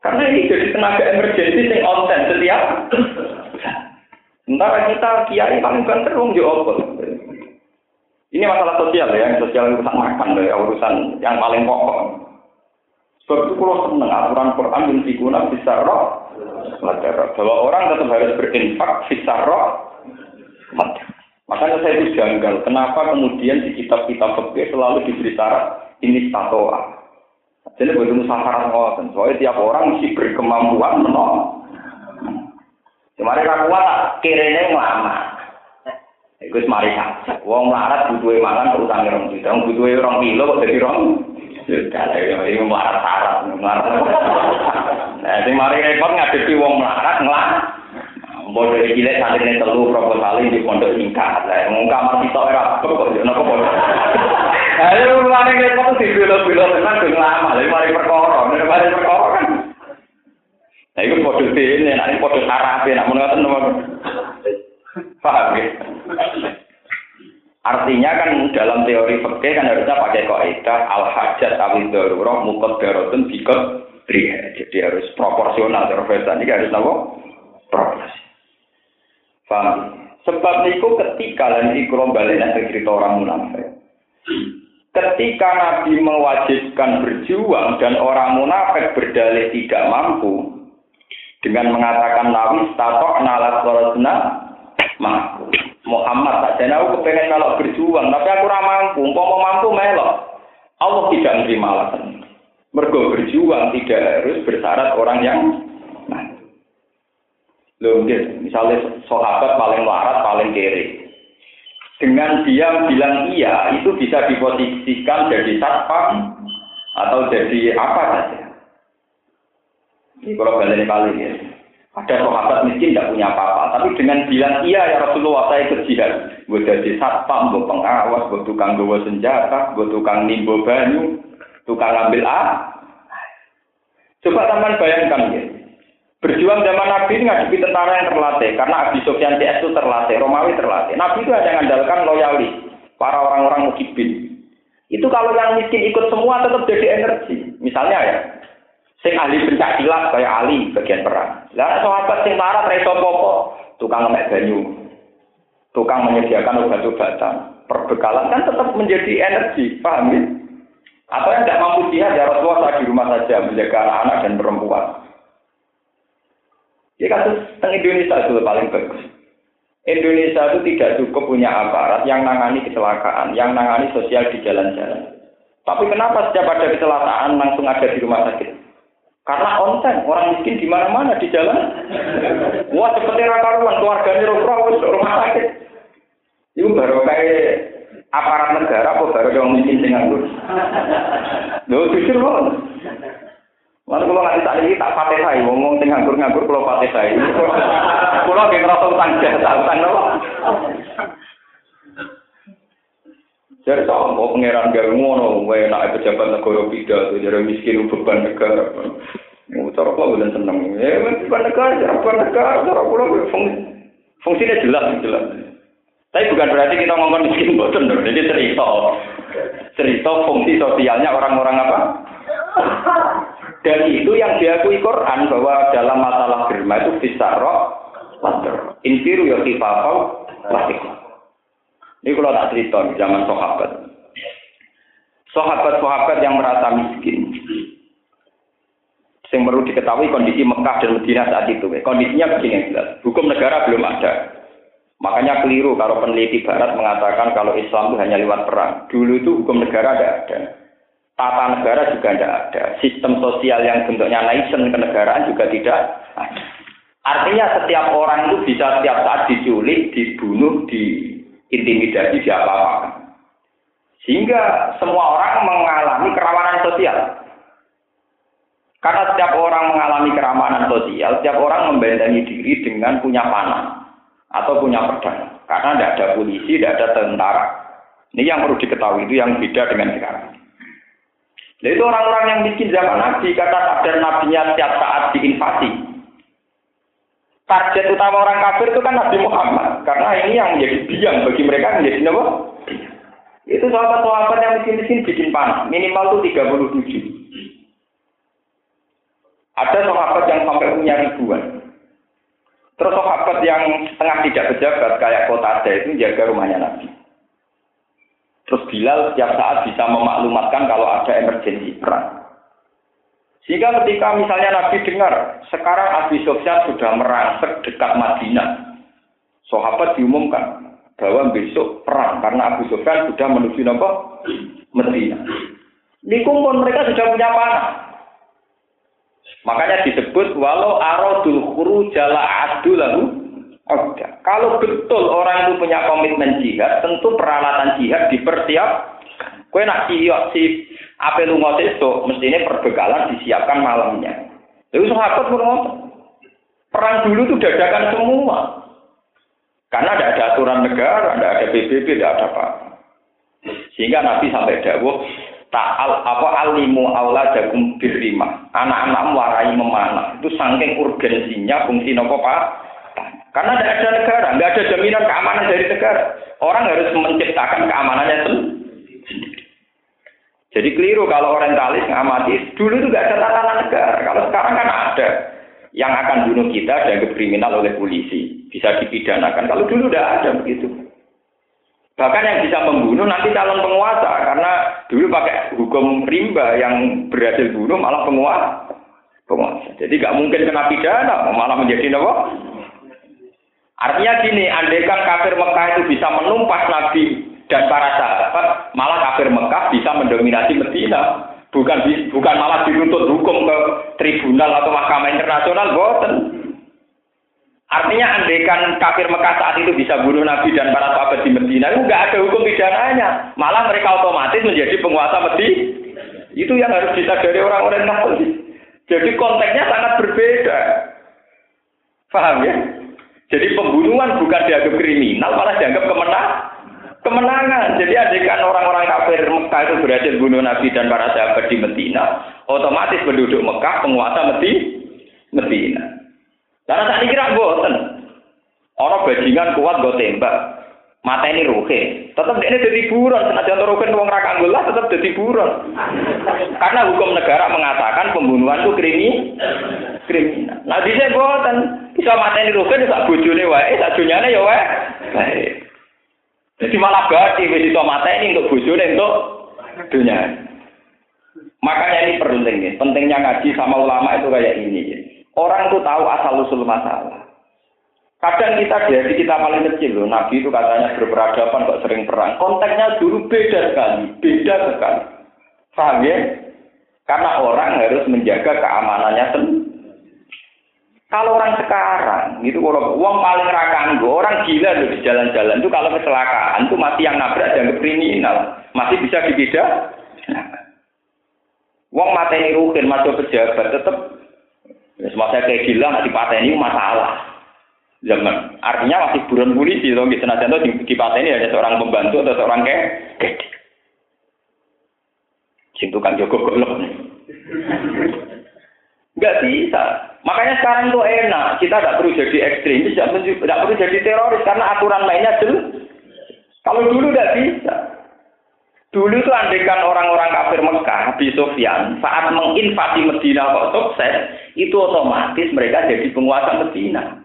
Karena ini jadi tenaga emergensi yang onsen setiap. Sementara kita kiai paling bukan terung juga. Ini masalah sosial ya, sosial urusan makan ya, urusan yang paling pokok. Sebab itu kalau senang aturan Quran yang digunakan fisarroh, bahwa orang tetap harus berinfak fisarroh. Makanya saya itu janggal. Kenapa kemudian di kitab-kitab fikih selalu diberi syarat ini tatoa. Jadi begitu sasaran ngoten, soalnya tiap orang mesti berkemampuan menolak. Kemarin aku tak kirene lama. Iku wis mari sak. Wong larat butuhe mangan utang 2 juta, wong butuhe 2 kilo kok dadi 2. Ya dalah yo larat-larat, larat. Nah, sing mari repot ngadepi wong larat ngelah. Mbok dhewe cilik santrine 3 proposal di pondok singkat. Lah wong kamar sitok ora kok yo napa pondok. Ayo mulane repot sing belo-belo tenan ding lama, lha mari perkara, nek mari perkara kan. Lah iku padha dene, nek padha arape, nek ngono ngoten nomor. Paham ya? Artinya kan dalam teori fikih kan harusnya pakai kaidah al-hajat awil darurah muqaddaratun bi qadriha. Jadi harus proporsional terhadap ini harus apa? Proporsi. Paham? Sebab niku ketika lan ikram balena cerita orang munafik. Ketika Nabi mewajibkan berjuang dan orang munafik berdalih tidak mampu dengan mengatakan lawis tatok nalat korosna mampu. Muhammad tak jadi aku kepengen kalau berjuang tapi aku ramah mampu. Mau mampu melok. Allah tidak menerima alasan. Mergo berjuang tidak harus bersyarat orang yang mampu. Loh, misalnya sahabat paling larat paling kiri. Dengan dia bilang iya, itu bisa diposisikan jadi satpam atau jadi apa saja. Ini kalau balik-balik ya. Ada sahabat miskin tidak punya apa-apa, tapi dengan bilang iya ya Rasulullah saya ikut jihad. Buat jadi satpam, buat pengawas, buat tukang gawa senjata, buat tukang nimbo banyu, tukang ambil Coba teman bayangkan ya. Berjuang zaman Nabi ini ngadepi tentara yang terlatih. Karena Abi Sufyan CS itu terlatih, Romawi terlatih. Nabi itu hanya mengandalkan loyalis, para orang-orang mukibin. Itu kalau yang miskin ikut semua tetap jadi energi. Misalnya ya, sing ahli pencak silat kayak Ali bagian perang. Lah sahabat sing marah reso popo, tukang ngemek banyu, tukang menyediakan obat-obatan, perbekalan kan tetap menjadi energi, paham ya? Atau yang tidak mampu jihad ya Rasulullah di rumah saja menjaga anak dan perempuan. Ya kasus teng Indonesia itu paling bagus. Indonesia itu tidak cukup punya aparat yang nangani kecelakaan, yang nangani sosial di jalan-jalan. Tapi kenapa setiap ada kecelakaan langsung ada di rumah sakit? Karena onten, orang miskin di mana-mana di jalan. Wah, seperti rakaruan, keluarganya roh-roh, rumah sakit. Itu baru kayak aparat negara, apa baru orang miskin dengan gue. Loh, jujur loh. Lalu kalau ngasih tak ini, tak patah saya. Ngomong dengan nganggur-nganggur, kalau patah saya. Kalau kayak ngerasa utang jasa, utang loh. Jadi sama pengeran gak ngono, enak pejabat negara beda, jadi miskin beban negara. Cara pulau dan senang, beban negara, cara pulau fungsinya jelas. Tapi bukan berarti kita ngomong miskin boten, jadi cerita fungsi sosialnya orang-orang apa? Dan itu yang diakui Quran bahwa dalam masalah derma itu fisarok, water, infiru yakifafau, wasiklah. Ini kalau tak cerita di zaman sahabat yang merasa miskin. Yang perlu diketahui kondisi Mekah dan Madinah saat itu. Kondisinya begini, hukum negara belum ada. Makanya keliru kalau peneliti Barat mengatakan kalau Islam itu hanya lewat perang. Dulu itu hukum negara tidak ada, tata negara juga tidak ada, sistem sosial yang bentuknya nation kenegaraan juga tidak ada. Artinya setiap orang itu bisa setiap saat diculik, dibunuh, intimidasi diapa-apakan. Sehingga semua orang mengalami kerawanan sosial. Karena setiap orang mengalami kerawanan sosial, setiap orang membentengi diri dengan punya panah atau punya pedang. Karena tidak ada polisi, tidak ada tentara. Ini yang perlu diketahui, itu yang beda dengan sekarang. Jadi itu orang-orang yang miskin zaman Nabi, kata takdir Nabinya setiap saat diinvasi. Target utama orang kafir itu kan Nabi Muhammad. Karena ini yang menjadi biang bagi mereka menjadi apa? Itu sahabat-sahabat yang miskin-miskin bikin panah. Minimal itu 37. Ada sahabat yang sampai punya ribuan. Terus sahabat yang setengah tidak pejabat kayak Qatadah itu jaga rumahnya Nabi. Terus Bilal setiap saat bisa memaklumatkan kalau ada emergensi perang. Sehingga ketika misalnya Nabi dengar, sekarang Abi Sufyan sudah merangsek dekat Madinah. Sahabat diumumkan bahwa besok perang karena Abi Sufyan sudah menuju nopo Madinah. Nikumpun mereka sudah punya panah. Makanya disebut walau aradul khuruja la'addu lahu uqda. Kalau betul orang itu punya komitmen jihad, tentu peralatan jihad dipersiapkan. Kowe nak siap apa lu ngotot itu, mestinya perbekalan disiapkan malamnya. Lalu sahabat ngotot. Perang dulu itu dadakan semua. Karena tidak ada aturan negara, tidak ada PBB, tidak ada apa. Sehingga Nabi sampai dawuh, ta'al apa alimu auladakum birrimah. Anak-anak warai memanah. Itu saking urgensinya fungsi nopo Pak. Karena tidak ada negara, tidak ada jaminan keamanan dari negara. Orang harus menciptakan keamanannya sendiri. Jadi keliru kalau orientalis ngamati, dulu itu nggak ada tatanan negara. Kalau sekarang kan ada yang akan bunuh kita dan kriminal oleh polisi, bisa dipidanakan. Kalau dulu nggak ada begitu. Bahkan yang bisa membunuh nanti calon penguasa, karena dulu pakai hukum rimba yang berhasil bunuh malah penguasa. Jadi nggak mungkin kena pidana, malah menjadi apa? Artinya gini, andaikan kafir Mekah itu bisa menumpas Nabi dan para sahabat, malah kafir Mekah bisa mendominasi Medina. Bukan malah dituntut hukum ke tribunal atau mahkamah internasional, boten. Artinya andaikan kafir Mekah saat itu bisa bunuh Nabi dan para sahabat di Medina, itu nggak ada hukum pidananya. Malah mereka otomatis menjadi penguasa Medina. Itu yang harus disadari orang-orang Nasrani. Jadi konteksnya sangat berbeda. Paham ya? Jadi pembunuhan bukan dianggap kriminal, malah dianggap kemenangan. Jadi adegan orang-orang kafir Kafir Mekah itu berhasil bunuh Nabi dan para sahabat di Medina, otomatis penduduk Mekah penguasa Medina. Karena tak dikira boten. Orang bajingan kuat go tembak. Mata ini ruhe, tetap ini jadi buron. Senajan teruken wong ra kanggo lah tetap jadi buron. Karena hukum negara mengatakan pembunuhan itu kriminal. Nah dise boten, bisa mata ini ruhe sak bojone wae, sak dunyane ya wae. Jadi malah berarti wis iso mata ini untuk bojone untuk dunyane. Makanya ini penting ya. Pentingnya ngaji sama ulama itu kayak ini. Orang itu tahu asal usul masalah. Kadang kita dari kita paling kecil loh, Nabi itu katanya berperadaban kok sering perang. Konteksnya dulu beda sekali. Paham ya? Karena orang harus menjaga keamanannya sendiri. Kalau orang sekarang, gitu, kalau uang paling rakan gue, orang gila loh di jalan-jalan itu kalau kecelakaan tuh masih yang nabrak dianggap kriminal, masih bisa dipidah. Uang mateni rukin, masuk pejabat tetap, semasa kayak gila masih pateni masalah. Zaman artinya masih buron polisi dong, senajan itu dipateni ada seorang pembantu atau seorang kayak cintukan Joko golok nggak bisa. Makanya sekarang tuh enak, kita nggak perlu jadi ekstremis, nggak perlu jadi teroris karena aturan lainnya jelas. Kalau dulu nggak bisa. Dulu tuh andekan orang-orang kafir Mekah, Abi Sufyan saat menginvasi Medina kok sukses, itu otomatis mereka jadi penguasa Medina.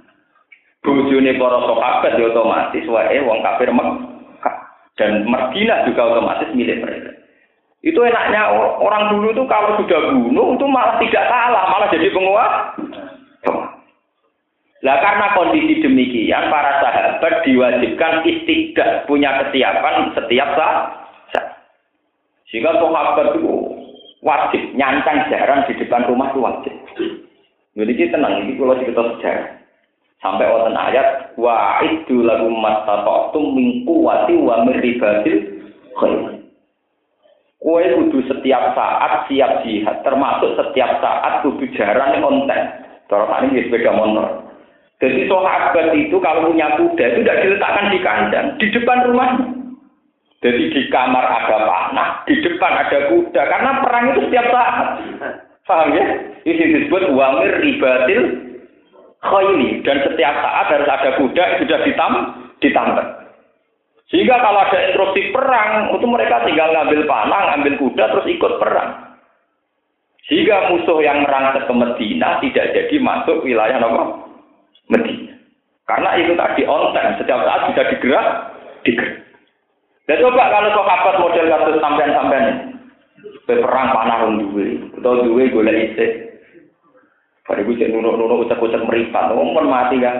Bojone para sahabat ya otomatis wae wong kafir Mekah dan Madinah juga otomatis milik mereka. Itu enaknya orang dulu tuh kalau sudah bunuh itu malah tidak salah, malah jadi penguasa. Lah karena kondisi demikian para sahabat diwajibkan istiqdah punya kesiapan setiap saat. Sehingga sahabat itu wajib nyancang jaran di depan rumah itu wajib. Jadi kita tenang, ini kalau kita sejarah. Sampai wonten ayat wa iddu lahum mastata'tum min quwwati wa min ribatil khair. Kowe kudu setiap saat siap jihad, termasuk setiap saat kudu jarane konten. Cara paling wis sepeda motor. Jadi sahabat itu kalau punya kuda itu tidak diletakkan di kandang, di depan rumahnya. Jadi di kamar ada panah, di depan ada kuda karena perang itu setiap saat. Paham ya? Ini disebut wa min ribatil khairi, dan setiap saat harus ada kuda yang sudah ditambat. Sehingga kalau ada instruksi perang, itu mereka tinggal ngambil panah, ngambil kuda, terus ikut perang. Sehingga musuh yang merangkap ke Medina tidak jadi masuk wilayah apa? Medina. Karena itu tadi onten, setiap saat bisa digerak. Dan coba kalau sahabat model kasus sampean-sampean, perang panah duwe, atau duwe golek isih. Pada gue cek nunuk-nunuk, ucap-ucap meripat, ngomong mati kan.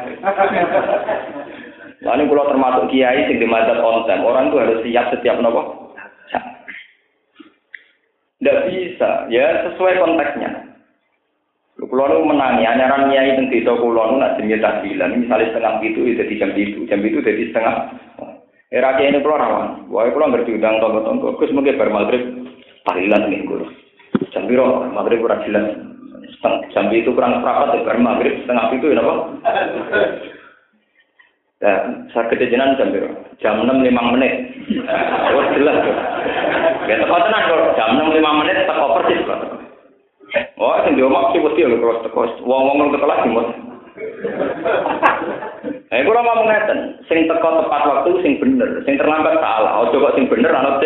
Lalu kalau termasuk kiai, sing dimajat konten, orang tuh harus siap setiap nopo. Tidak bisa, ya sesuai konteksnya. Kalau lu menangi, anyaran kiai tentang kalau lu nak jenis tahbilan, misalnya setengah itu jadi jam itu jadi setengah. Era kiai ini keluar rawan, wah keluar ngerti udang tonggo-tonggo, terus mungkin bermagrib, tahlilan minggu, jam biru, magrib kurang jelas. Sampai itu kurang seprapat, baru maghrib setengah itu ya apa? Nah, saya kejenan jam 6.05 menit. Oh jelas kok. Ya teko tenan kok, jam 6.05 menit teko persis kok. Oh sing diomaksi mesti lho kok teko. Wong-wong nang kelas dimot. Eh kula mau ngeten, sing teko tepat waktu sing bener, sing terlambat salah. Ojo kok sing bener ana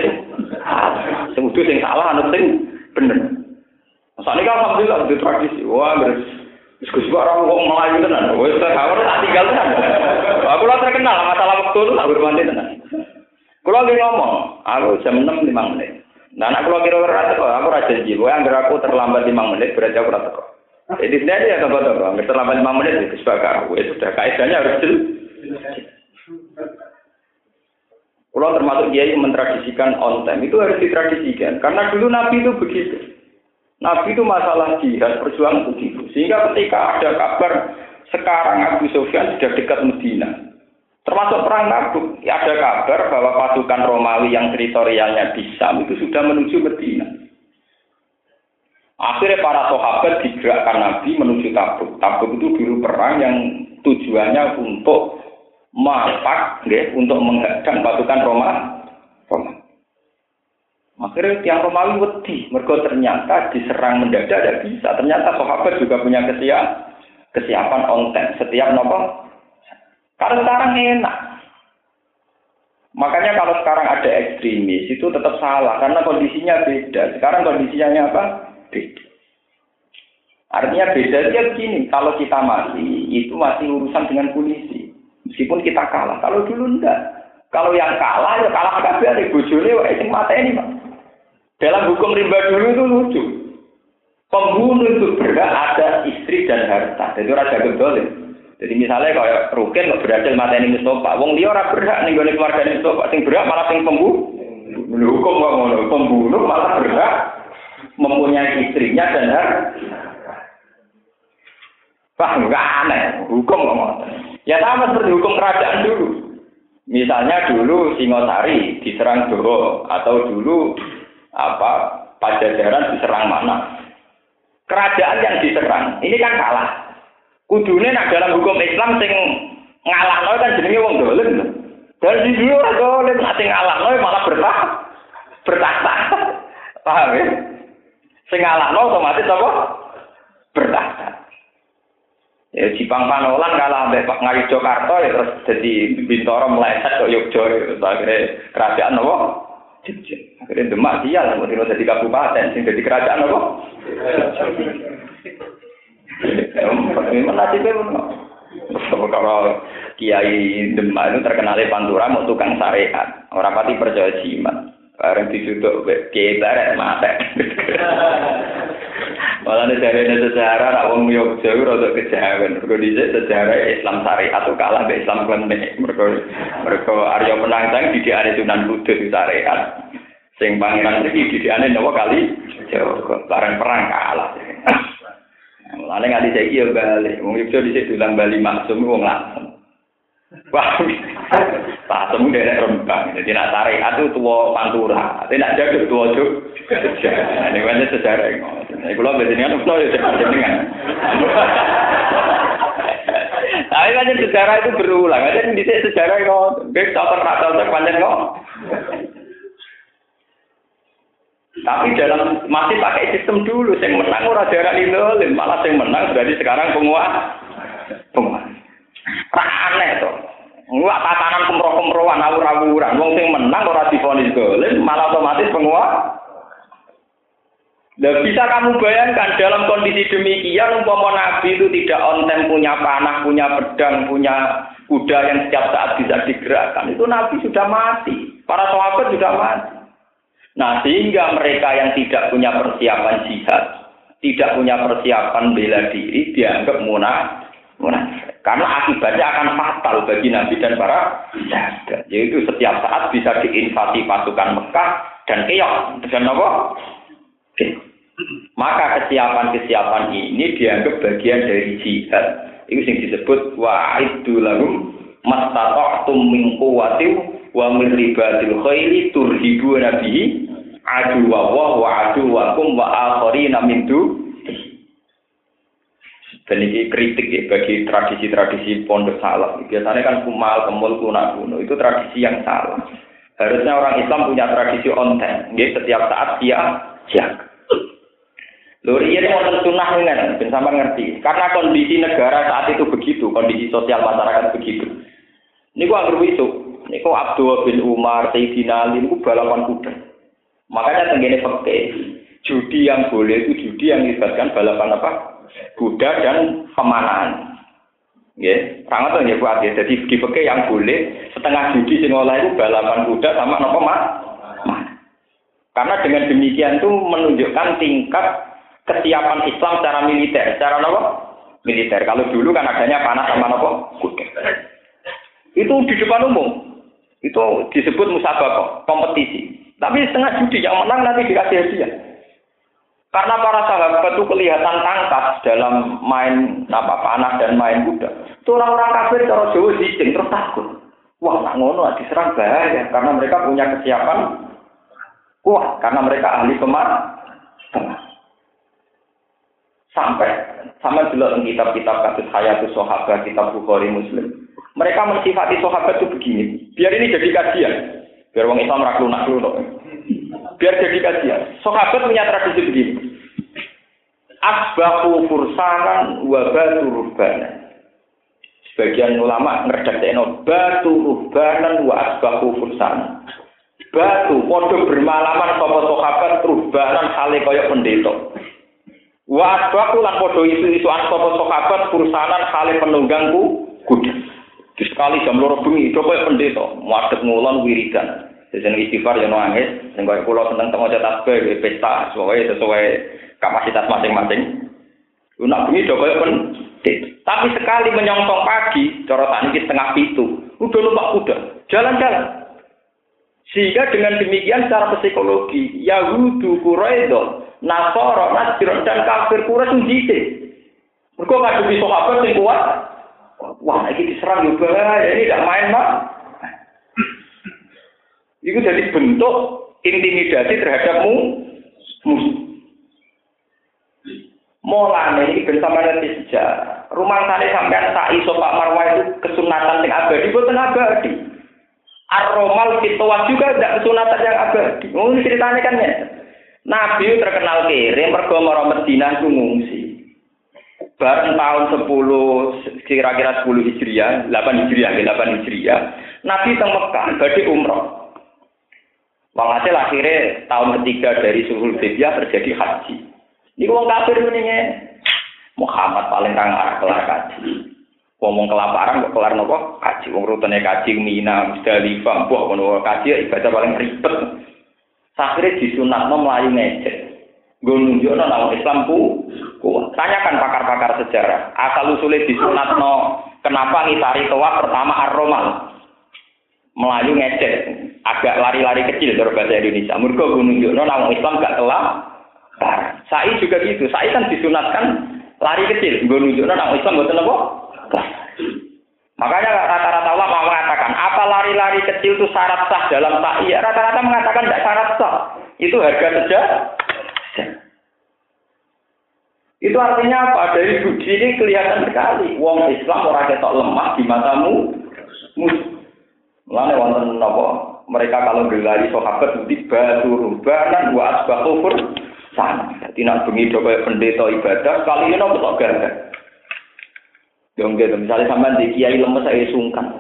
sing kudu sing salah ana sing bener. Soalnya kan alhamdulillah itu tradisi. Wah, diskusi orang kok Melayu tenan. Wes tak kawur tak tinggal tenan. Aku lah terkenal masalah waktu itu tak hormati tenan. Kula nggih ngomong, aku jam 6.05 menit. Nah, anak kula kira-kira ra teko, aku ra janji. Kowe anggere aku terlambat 5 menit berarti aku ra teko. Jadi sendiri ya teko. Anggere terlambat 5 menit wis bakar. Wes sudah kaidahnya harus jelas. Kula termasuk kiai mentradisikan on time. Itu harus ditradisikan karena dulu Nabi itu begitu. Nabi itu masalah jihad, perjuangan begitu. Sehingga ketika ada kabar sekarang Abu Sufyan sudah dekat Medina, termasuk perang Tabuk, ya ada kabar bahwa pasukan Romawi yang teritorialnya di Syam itu sudah menuju Medina. Akhirnya para sahabat digerakkan Nabi menuju Tabuk. Tabuk itu dulu perang yang tujuannya untuk melepas, untuk menghadang pasukan Romawi. Akhirnya tiang Romawi wedi, mergo ternyata diserang mendadak tidak bisa. Ternyata sahabat juga punya kesiapan konten setiap nopo. Karena sekarang enak. Makanya kalau sekarang ada ekstremis itu tetap salah karena kondisinya beda. Sekarang kondisinya apa? Beda. Artinya bedanya begini, kalau kita masih itu masih urusan dengan polisi. Meskipun kita kalah, kalau dulu enggak. Kalau yang kalah ya kalah kabeh arek bojone wae sing mateni, Pak. Dalam hukum rimba dulu itu lucu. Pembunuh itu berhak ada istri dan harta. Jadi ora jago dolen. Jadi misalnya kalau Rukin kok berhasil mateni Mustofa, wong dia ora berhak ning gone keluargane Mustofa, sing berhak malah sing pembunuh. Hukum kok ngono, pembunuh malah berhak mempunyai istrinya dan harta. Wah, enggak aneh, hukum ngomong. Ya sama seperti hukum kerajaan dulu. Misalnya dulu Singosari diserang Doro atau dulu Pajajaran diserang mana? Kerajaan yang diserang, ini kan kalah. Kudune nak dalam hukum Islam sing ngalahno kan jenenge wong dolen. Dari dulu ora dolen, sing ngalahno malah bertahta. Paham ya? Sing ngalahno otomatis apa? Bertahta. Ya Jipang Panolan kalah ambek Pak Ngari Jakarta ya terus jadi Bintoro meleset kok Yogyo terus akhirnya kerajaan apa? Jogja. Akhirnya Demak dia lah mesti jadi kabupaten sing jadi kerajaan apa? Memang nasibe ngono. Kalau Kiai Demak itu terkenal pantura mau tukang syariat, ora pati percaya jimat. Bareng disutuk Kiai Barat matek. Malah sejarah sejarah nak wong Yogyo ora tok kejawen. Mergo dhisik sejarah Islam syariat itu kalah be Islam klenik. Mergo Arya Penangsang didikane Sunan Kudus syariat. Sing pangeran iki didikane napa kali Jawa. Bareng perang kalah. Mulane nganti saiki yo bali. Wong Yogyo dhisik dulang bali maksum wong Lampung. Wah. Pak temu derek Rembang. Dadi nak syariat itu tuwa Pantura. Tapi nak jago tuwa sejarah. Ini banyak sejarah ngono. Nek kula bedengan kula ya bedengan. Tapi kan sejarah itu berulang. Ada di sejarah kok bek tak panjang kok. Tapi dalam masih pakai sistem dulu, yang menang ora jarak lino, malah yang menang berarti sekarang penguasa. Aneh to. Enggak tatanan kemroh-kemrohan awur-awuran. Wong sing menang ora divonis golem, malah otomatis penguasa. Dan bisa kamu bayangkan dalam kondisi demikian umpama Nabi itu tidak onten punya panah, punya pedang, punya kuda yang setiap saat bisa digerakkan. Itu Nabi sudah mati, para sahabat sudah mati. Nah sehingga mereka yang tidak punya persiapan jihad, tidak punya persiapan bela diri dianggap munafik. Karena akibatnya akan fatal bagi Nabi dan para sahabat. Yaitu setiap saat bisa diinvasi pasukan Mekah dan keok dan apa? Oke. Maka kesiapan-kesiapan ini dianggap bagian dari jihad. Itu yang disebut wa'iddu lahum mastata'tum min quwwatin wa min ribatil khairi turhibuna bihi aduwwallahi wa aduwwakum wa akharina min dunihi. Dan ini kritik ya bagi tradisi-tradisi pondok salaf. Biasanya kan kumal, kemul, kuno itu tradisi yang salah. Harusnya orang Islam punya tradisi onten. Jadi setiap saat dia jaga. Lori ini wonten sunah ngen, ben sampean ngerti. Karena kondisi negara saat itu begitu, kondisi sosial masyarakat begitu. Niku anggere wisuk, niku Abdullah bin Umar, Sayyidina Ali niku balapan kuda. Makanya tenggene fikih, judi yang boleh itu judi yang melibatkan balapan apa? Kuda dan pemanaan. Nggih, sangat to nggih kuat ya. Dadi fikih yang boleh, setengah judi sing oleh itu balapan kuda sama napa Mas? Karena dengan demikian itu menunjukkan tingkat kesiapan Islam secara militer, secara apa? Militer. Kalau dulu kan adanya panah sama apa? Kuda. Itu di depan umum. Itu disebut musabaqah, kompetisi. Tapi setengah judi yang menang nanti dikasih hadiah. Karena para sahabat itu kelihatan tangkas dalam main apa panah dan main kuda. Itu orang-orang kafir cara Jawa dijeng terus takut. Wah, nak ngono diserang bahaya karena mereka punya kesiapan kuat karena mereka ahli pemanah. Sampai sama juga dalam kitab-kitab kasus Hayatus Sahabah, kitab Bukhari Muslim. Mereka mensifati sahabat itu begini. Biar ini jadi kajian. Biar orang Islam rak lunak-lunak. biar jadi kajian. Sahabat punya tradisi begini. Asbahu fursanan wa batu ruhbanan. Sebagian ulama ngerjakan batu ruhbanan wa asbahu fursanan. Batu podo bermalaman sapa sahabat ruhbanan hale kaya pendeta. Wa asbahu lan podo isu-isuan sapa sahabat fursanan hale penunggangku kuda. Sekali jam 2 bengi coba pendeta ngadeg ngulon wiridan. Jeneng istighfar yo nangis, sing koyo kula seneng teng cetak bae pesta sesuai kapasitas masing-masing. Lu nak bengi do koyo pendet. Tapi sekali menyongsong pagi, cara tani ki setengah 7, udah numpak kuda, jalan-jalan. Sehingga dengan demikian secara psikologi Yahudu Quraidho, Nasara, Nasir dan kafir Quraisy dicek. Mergo ngadepi sahabat sing kuat. Wah, iki diserang yo bahaya, ini ndak main, Pak. Itu jadi bentuk intimidasi terhadapmu musuh. Mulanya ini bersama dengan sejarah. Rumah sana sampai tak iso Pak Marwah itu kesunatan yang abadi, bukan abadi. Ar-Romal Fitowat juga tidak kesunatan yang abadi. Mungkin ceritanya kan ya. Nabi terkenal kere, mergo marang Medina ngungsi. Bareng tahun 10, kira-kira 10 Hijriah, 8 Hijriah. Nabi teng Mekah badhe umrah. Walhasil akhirnya tahun ketiga dari Sulhul Hudaybiyah terjadi haji. Ini wong kafir menenge. Muhammad paling ra ngarah kelar haji. Wong kelaparan kok kelar nopo? Haji wong rutene haji Mina, Musdalifah, mbok ngono haji ibadah paling ribet. Akhirnya disunatno mlayu ngejek. Nggo nunjukno nek Islam kuat. Tanyakan pakar-pakar sejarah, asal usule disunatno kenapa ngitari tawaf pertama Ar-Romal. Melayu ngecek, agak lari-lari kecil dari bahasa Indonesia. Murgo nunjukno nang Islam gak kelak. Sa'i juga gitu. Sa'i kan disunatkan lari kecil. Nggo nunjukno nang Islam mboten apa? Makanya rata-rata ulama mengatakan, apa lari-lari kecil itu syarat sah dalam sa'i? Rata-rata mengatakan tidak syarat sah. Itu harga sejarah. Itu artinya apa? Dari budi ini kelihatan sekali. Wong Islam ora ketok lemah di matamu musuh. Lane wonten napa mereka kalau berlari sahabat mesti batu rubanan wa asbahu fur sana. Dadi nek bengi do kaya pendeta ibadah kali yen kok ganteng. Yo nggih misale sampean di kiai lemes ae sungkan.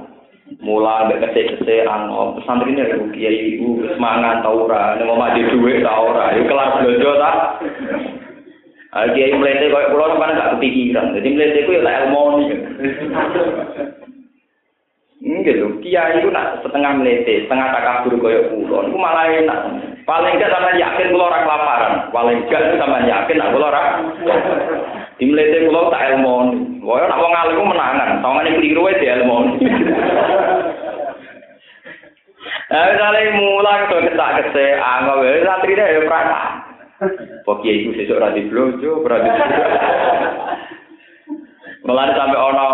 Mula nek kece-kece ana santrine lho kiai iku semangat ta ora, nek maju dhuwit ta ora, yo kelar blonjo ta. Ah kiai mlete koyo kula sampean gak kepikiran. Dadi mlete ku yo lek ilmu iki. Nggih lho, kiai iku nak setengah melete, setengah takabur kaya kula. Iku malah enak. Paling gak sampean yakin kula ora kelaparan. Paling gak sampean yakin nak kula ora. Dimlete kula tak elmoni. Kaya nak wong alim menangan, tawangane keliru wae dielmoni. Ayo kali mulai to ketak-kete anggo wae satrine ya prana. Pokoke iku sesuk ora diblojo, ora diblojo. Mulane sampe ana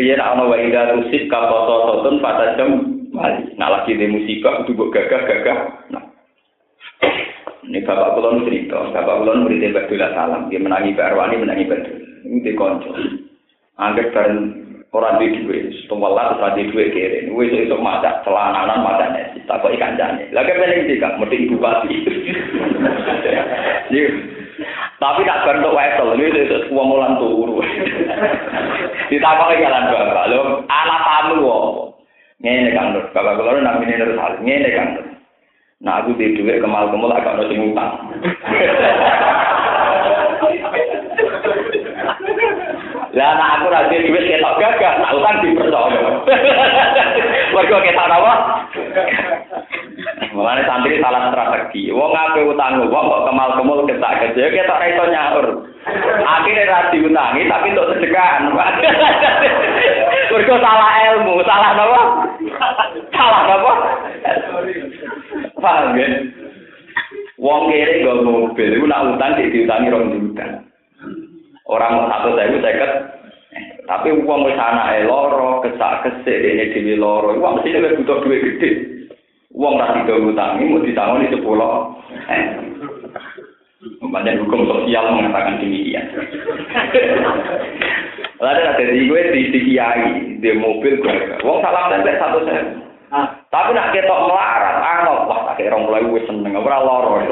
riyen ana wae ida rusik ka pototon pada jam mari nalah ki musibah kudu gagah-gagah. Nah. Nek bapak kula cerita, bapak kula murid Mbak Dula Salam, dia menangi Mbak Arwani menangi betul. Iki kanca. Anggere kan ora duwe duwe, setuwalah ora duwe kere. Wis iso maca celananan matane ditakoki kancane. Lah kepengin dikak mesti ibu pati. Tapi tak bentuk wetel, ini itu semua mulan turu. Ditambah jalan bapak, lho, anak tamu kok. Ngene kan, bapak kula namine terus hal, ngene kan. Nah aku di dhuwit kemal-kemal agak ono sing utang. Lah anak aku ra di dhuwit ketok gagah, tak utang dipercaya. Warga ketok apa? Mulane santri salah strategi. Wong ape utang wong kok kemal-kemal ketak gede ketok ra iso nyaur. Akhire ra diutangi tapi entuk sedekahan. Mergo salah ilmu, salah napa? Salah napa? Paham nggih. Wong kere nggo mobil iku nak utang diutangi 2 juta. Ora mung 150. Tapi wong wis anake loro, kesak kesik dene dhewe loro. Wong mesti wis butuh duit gede. Uang tak diganggu tangi, mau ditangani 10. Badan hukum sosial mengatakan demikian. Lalu ada di gue di kiai, di mobil gue. Uang salam tempel 1 sen. Tapi nak ketok melarat, anggap wah tak orang mulai wes seneng, orang lorong.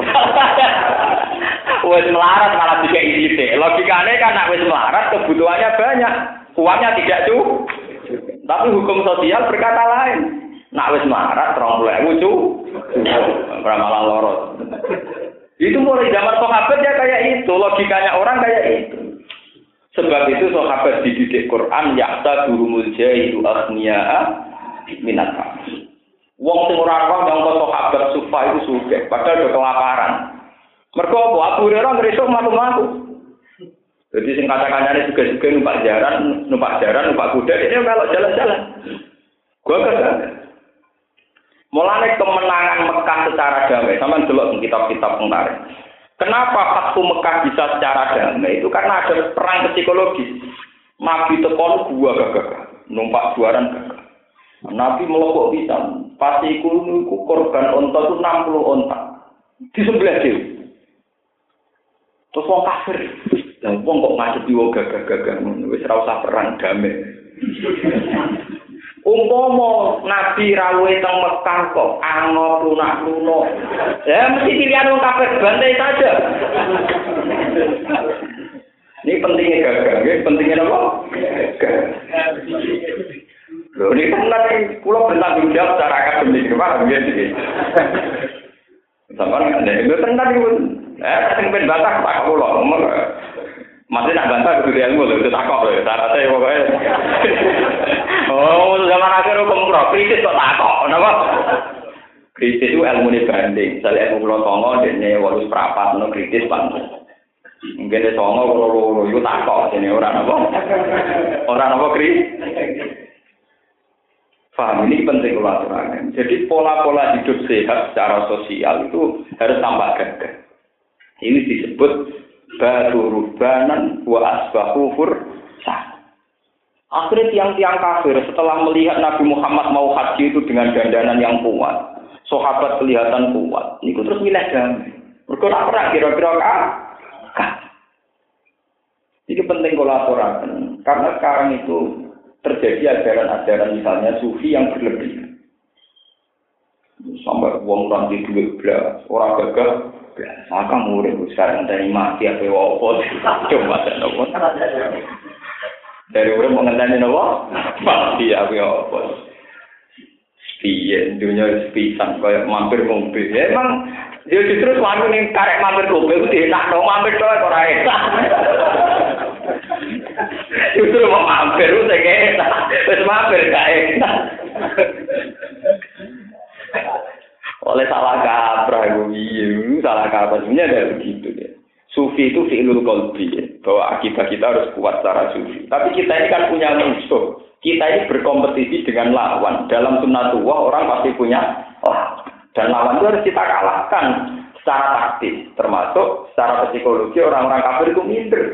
Wes melarat malah tidak isi. Logikanya kan nak wes melarat kebutuhannya banyak, uangnya tidak cukup. Tapi hukum sosial berkata lain. Nak wes melarat orang mulai wucu, orang malah lorong. Itu mulai zaman sahabat ya kayak itu, logikanya orang kayak itu. Sebab itu sahabat dididik Quran yakta durumul jahidu akhniya'a minat kami. Wong sing ora roh nang kota sahabat sufa itu sugih, padahal do kelaparan. Mergo apa Abu Hurairah ngresuk mlaku-mlaku. Dadi sing kata-katane sugih-sugih numpak jaran, numpak kuda ini kalau jalan-jalan. Gua kata mulane kemenangan Mekah secara damai, sampean delok kitab-kitab menarik. Kenapa Fathu Mekah bisa secara damai? Itu karena ada perang psikologis. Nabi tekon gua gagah, numpak juaran gagah. Nabi melokok pisan, pasti iku korban onta itu 60 onta. Di sebelah dhewe. Terus wong kafir, lha wong kok ngadepi wong gagah-gagah ngono, wis ora usah perang damai. Umpama Nabi rawe teng Mekah kok ana lunak-luno. Ya mesti pilihan wong kafir bantai saja. Ini pentingnya gagah, nggih, pentingnya apa? Gagah. Lho nek lagi kula bertanggung jawab secara akademis kemarin nggih. Sampeyan nek bertanggung jawab, sing ben batak tak kula. Masih nak bantah kudu ilmu lho, kudu takok lho, carane pokoke. Oh, zaman akhir hukum pro, kritis kok takok, napa? Kritis itu ilmu ne banding. Misale ilmu kula songo dene 8 ngono kritis Pak. Mungkin songo kula loro iku takok dene ora napa? Ora napa kritis. Paham ini penting kula aturaken. Jadi pola-pola hidup sehat secara sosial itu harus tambah gagah. Ini disebut badurubanan wa asbahu fursa. Akhirnya tiang-tiang kafir setelah melihat Nabi Muhammad mau haji itu dengan gandanan yang kuat, sahabat kelihatan kuat, niku terus milih damai. Mergo ora kira-kira kah. Ini penting kula aturaken. Karena sekarang itu terjadi ajaran-ajaran misalnya sufi yang berlebihan. Sampai uang orang di duit belas, orang gagah, maka murid sekarang dari mati apa wawot, coba dan wawot. Dari murid mengenai wawot, mati apa wawot. Sepian, dunia sepisan, kayak mampir mobil. Emang, dia justru suami ini karek mampir mobil, dia nak dong mampir doang orang. Justru mau mampir, saya kena, terus mampir kain. Oleh salah kaprah, salah kaprah sebenarnya ada begitu ya. Sufi itu fi'lul qalbi ya, bahwa akidah kita harus kuat secara sufi. Tapi kita ini kan punya musuh, kita ini berkompetisi dengan lawan. Dalam sunnatullah orang pasti punya dan lawan itu harus kita kalahkan secara taktis, termasuk secara psikologi orang-orang kafir itu minder.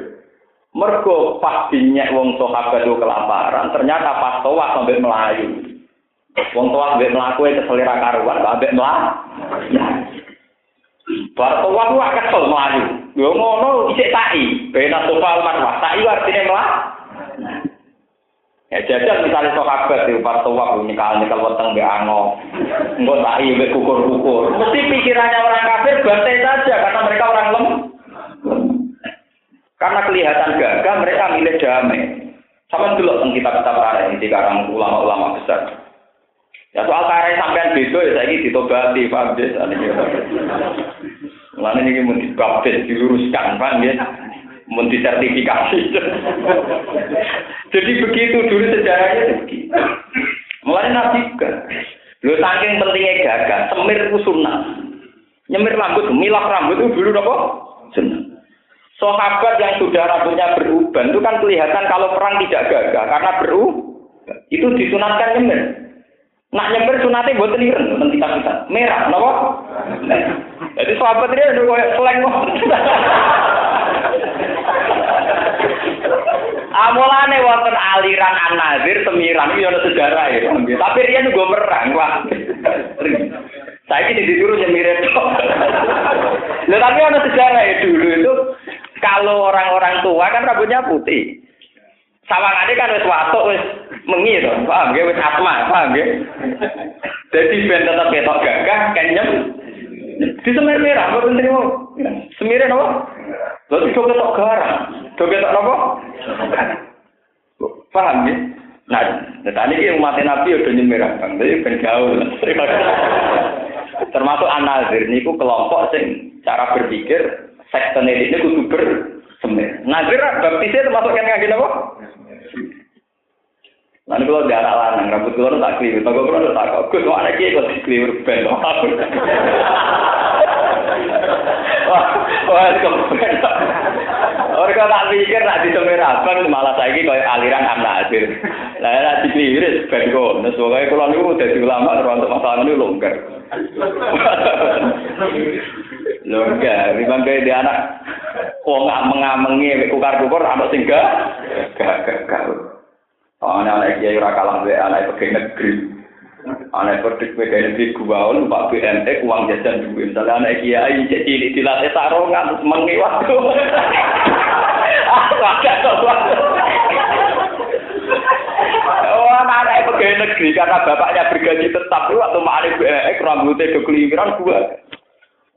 Mergo pas dinyek wong sahabat yo kelaparan, ternyata pas toa sampai melayu. Wong toa mbek mlakuke keselera karuan, mbek mlaku. Bar toa ku kesel mlayu. Yo ngono isih taki, bena toa marwah. Taki artine mlaku. Ya jajan misalnya sahabat yo bar toa nyekal-nyekal weteng mbek ango. Engko taki mbek kukur-kukur. Mesti pikirannya orang kafir bantai saja karena mereka orang lem. Karena kelihatan gagah, mereka milih damai. Sampai dulu tentang kitab-kitab karya ini sekarang ulama-ulama besar. Ya soal karya sampean beda ya saiki ditobati, paham ya? Mulane iki mun dibaptis diluruskan, paham ya? Mun disertifikasi. Jadi begitu dulu sejarahnya begitu. Mulane Nabi kan. Lho saking pentingnya gagah, semir ku sunnah. Nyemir rambut, milak rambut itu dulu napa? Sunnah. Sahabat yang sudah rambutnya beruban itu kan kelihatan kalau perang tidak gagah karena beruban. Itu disunatkan nyemir. Nak nyemir sunatnya buat liren, mentah-mentah. Merah, kenapa? Jadi sahabat dia udah kayak seleng. Amulane wonten aliran An-Nazir semiran iki ana sejarah ya. Tapi riyen nggo merang, Pak. Saiki dituruh nyemir tok. Lah tapi ana sejarah ya dulu itu kalau orang-orang tua kan rambutnya putih. Sawangane kan wis watuk wis mengi to, paham nggih wis asma, paham nggih. Dadi ben tetep ketok gagah kenyem Disemir merah, apa penting mau? Semirin apa? Lalu jogetok garam, jogetok apa? Paham ya? Nah, tadi yang mati Nabi udah nyemerah, bang. Jadi bergaul. Termasuk An-Nazir niku kelompok sing cara berpikir sekte ini kudu bersemir. Nazir baptisnya termasuk yang ngajin apa? Nanti kalau jarak lanang, rambut keluar tak keliru, toko keluar tak kau, gue tuh anaknya kalau keliru bel, wah kemudian orang tak pikir nak disemirakan malah lagi kau aliran An-Nazir, lah dikeliru bel kau, nah sebagai kalau lu udah ulama terus masalah lu longgar, longgar, dibanding dia anak, oh nggak mengamengi, ukar-ukar anak singgah, gak. Anak-anak kiai ora kalah mbek anak pegawai negeri. Anak pegawai negeri gua ono Pak BNT uang jajan duwe. Misale anak kiai cilik dilatih tarongan mengi waktu. Oh, anak pegawai negeri karena bapaknya bergaji tetap waktu mari BNT rambutnya do kliwiran gua.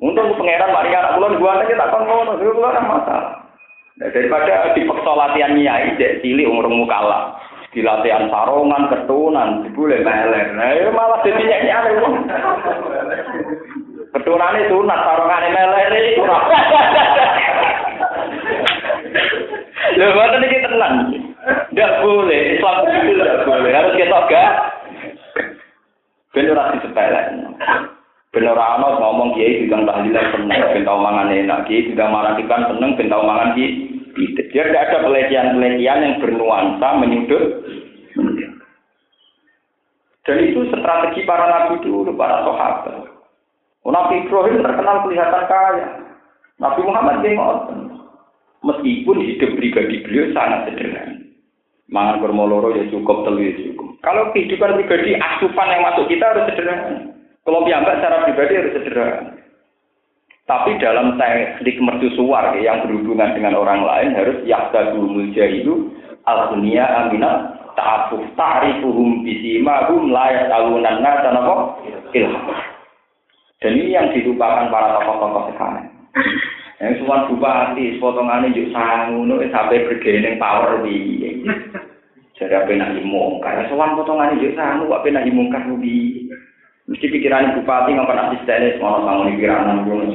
Untung pangeran mari anak kula gua tak kon ngono, kula ora masalah. Daripada dipaksa latihan nyai cilik umurmu kalah. Di latihan sarongan, ketunan, boleh meler. Nah, ya malah jadi nyari-nyari. Ketunan itu, nat sarongan ini meler. Loh, buatan ini tenang. Tidak boleh, Islam itu tidak boleh. Harus kita gak. Benar-benar disepelek. Benar-benar ngomong kiai juga tahlilan seneng. Bintang mangan enak, kiai juga maratikan seneng. Bintang mangan kiai. Dia tidak ada pelecehan-pelecehan yang bernuansa menyudut. Dan itu strategi para nabi dulu, para sahabat. Nabi Ibrahim terkenal kelihatan kaya. Nabi Muhammad nggih. Meskipun hidup pribadi beliau sangat sederhana. Mangan kurma loro ya cukup, telu ya cukup. Kalau kehidupan pribadi asupan yang masuk kita harus sederhana. Kalau piyambak secara pribadi harus sederhana. Tapi dalam teknik mercusuar yang berhubungan dengan orang lain harus yahsadul jahilu al-dunia aminah ta'afuf ta'rifuhum bisimahum layak alunan nasa nabok ilham. Dan ini yang dilupakan para tokoh-tokoh sekarang. Yang semua bupati, sepotongannya juga sangun, sampai bergening power di. Jadi apa yang dimungkar, semua potongannya juga sangun, apa yang dimungkar di. Mesti pikiran bupati nggak pernah disetenis, mau bangun pikiran belum.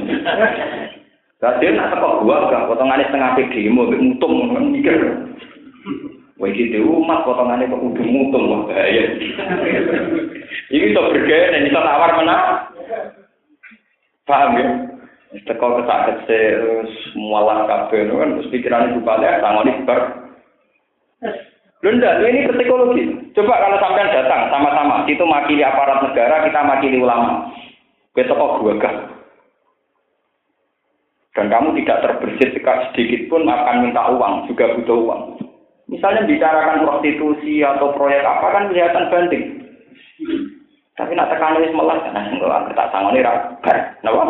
Tadi nak tepok gua, gak potongannya setengah pegi, mau mutung, mikir. Wajib diumat potongannya kok udah mutung, wah bahaya. Ini so bergaya dan bisa tawar mana? Paham ya? Tepok kesaket semua langkah beno kan, terus pikiran bupati sangat diper. Lunda, ini psikologi. Coba kalau sampean datang sama-sama, itu makili aparat negara, kita makili ulama. Besok kok gagah. Dan kamu tidak terbersih sedikit pun akan minta uang, juga butuh uang. Misalnya bicarakan prostitusi atau proyek apa kan kelihatan banding. Tapi nak tekan wis melas, nah enggak tak sangone ra bar. Napa?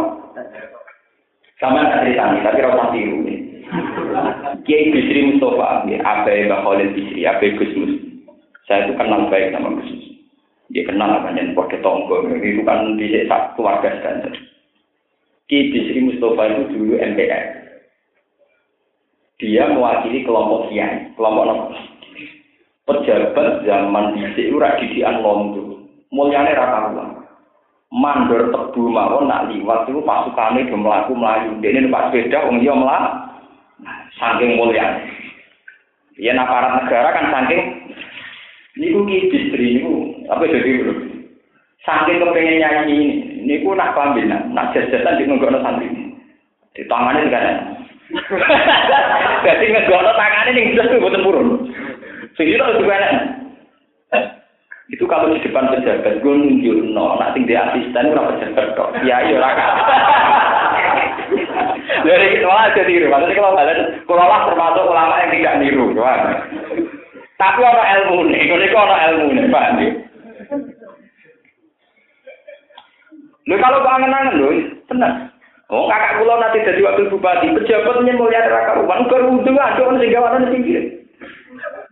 Sampeyan tak ditani, tapi ra usah tiru. Kiai Bisri Mustafa, Abai Bakholil Bisri, Abai Gusmus. Saya itu kenal baik sama Gusmus. Dia kenal namanya Bode Tonggo. Itu kan di keluarga sedanten. Kiai Bisri Mustafa itu dulu MPR. Dia mewakili kelompok kiai, kelompok pejabat zaman Bisri ora didikan londo. Mulyane ra karuan. Mandor tebu mawon nak liwat itu pasukane do mlaku mlayu. Dene numpak sepeda wong liya mlaku. Saking mulia, ya aparat negara kan saking niku kibistri niku apa jadi bro? Saking kepengen nyanyi ini, niku nak pembina, nak jajanan di nggak nonton ini, di tangannya sekarang. Jadi nggak nonton tangannya yang jelas tuh buat tempurun. Sehingga harus dibenahi. Itu kalau di depan pejabat, gue nunjuk no, nanti di asisten gue dapat pejabat kok. Ya iya lah. Jadi kita malah jadi niru. Maksudnya kalau kalian, kalau lah termasuk ulama yang tidak niru, kan? Tapi orang ilmu nih, paham nih. Lo kalau kangen-kangen lo, tenang. Oh kakak pulau nanti jadi wakil bupati, pejabatnya mau lihat rakyat rumah, kerudung aduan sehingga warna tinggi.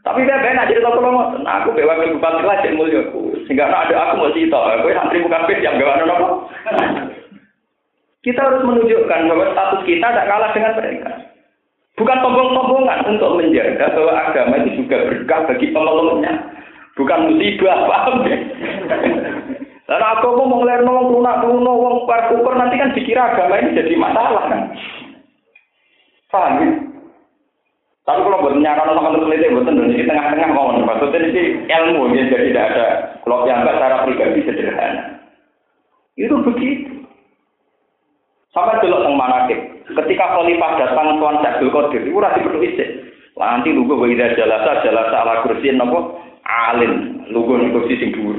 Tapi saya benar jadi kalau ngomong, aku bawa wakil bupati lah jadi mulyaku, sehingga ada aku mau cerita, aku santri bukan pes yang gak warna apa. Kita harus menunjukkan bahwa status kita tidak kalah dengan mereka. Bukan sombong-sombongan untuk menjaga bahwa agama itu juga berkah bagi pemeluknya. Bukan musibah, paham ya? Karena aku mau ngelir nong, lunak-lunak, wong parkuper, nanti kan dikira agama ini jadi masalah kan? Paham ya? Tapi kalau bertanya kalau sama teman-teman itu di tengah-tengah ngomong, maksudnya ini ilmu, ya, jadi tidak ada kalau yang secara pribadi sederhana. Itu begitu. Sama dulu tentang manakib. Ketika khalifah datang Tuan Syekh Qadir, itu rasi berwisik. Nanti lugu beridah jalasa ala kursiin nopo alim, lugu kursi sing dhuwur.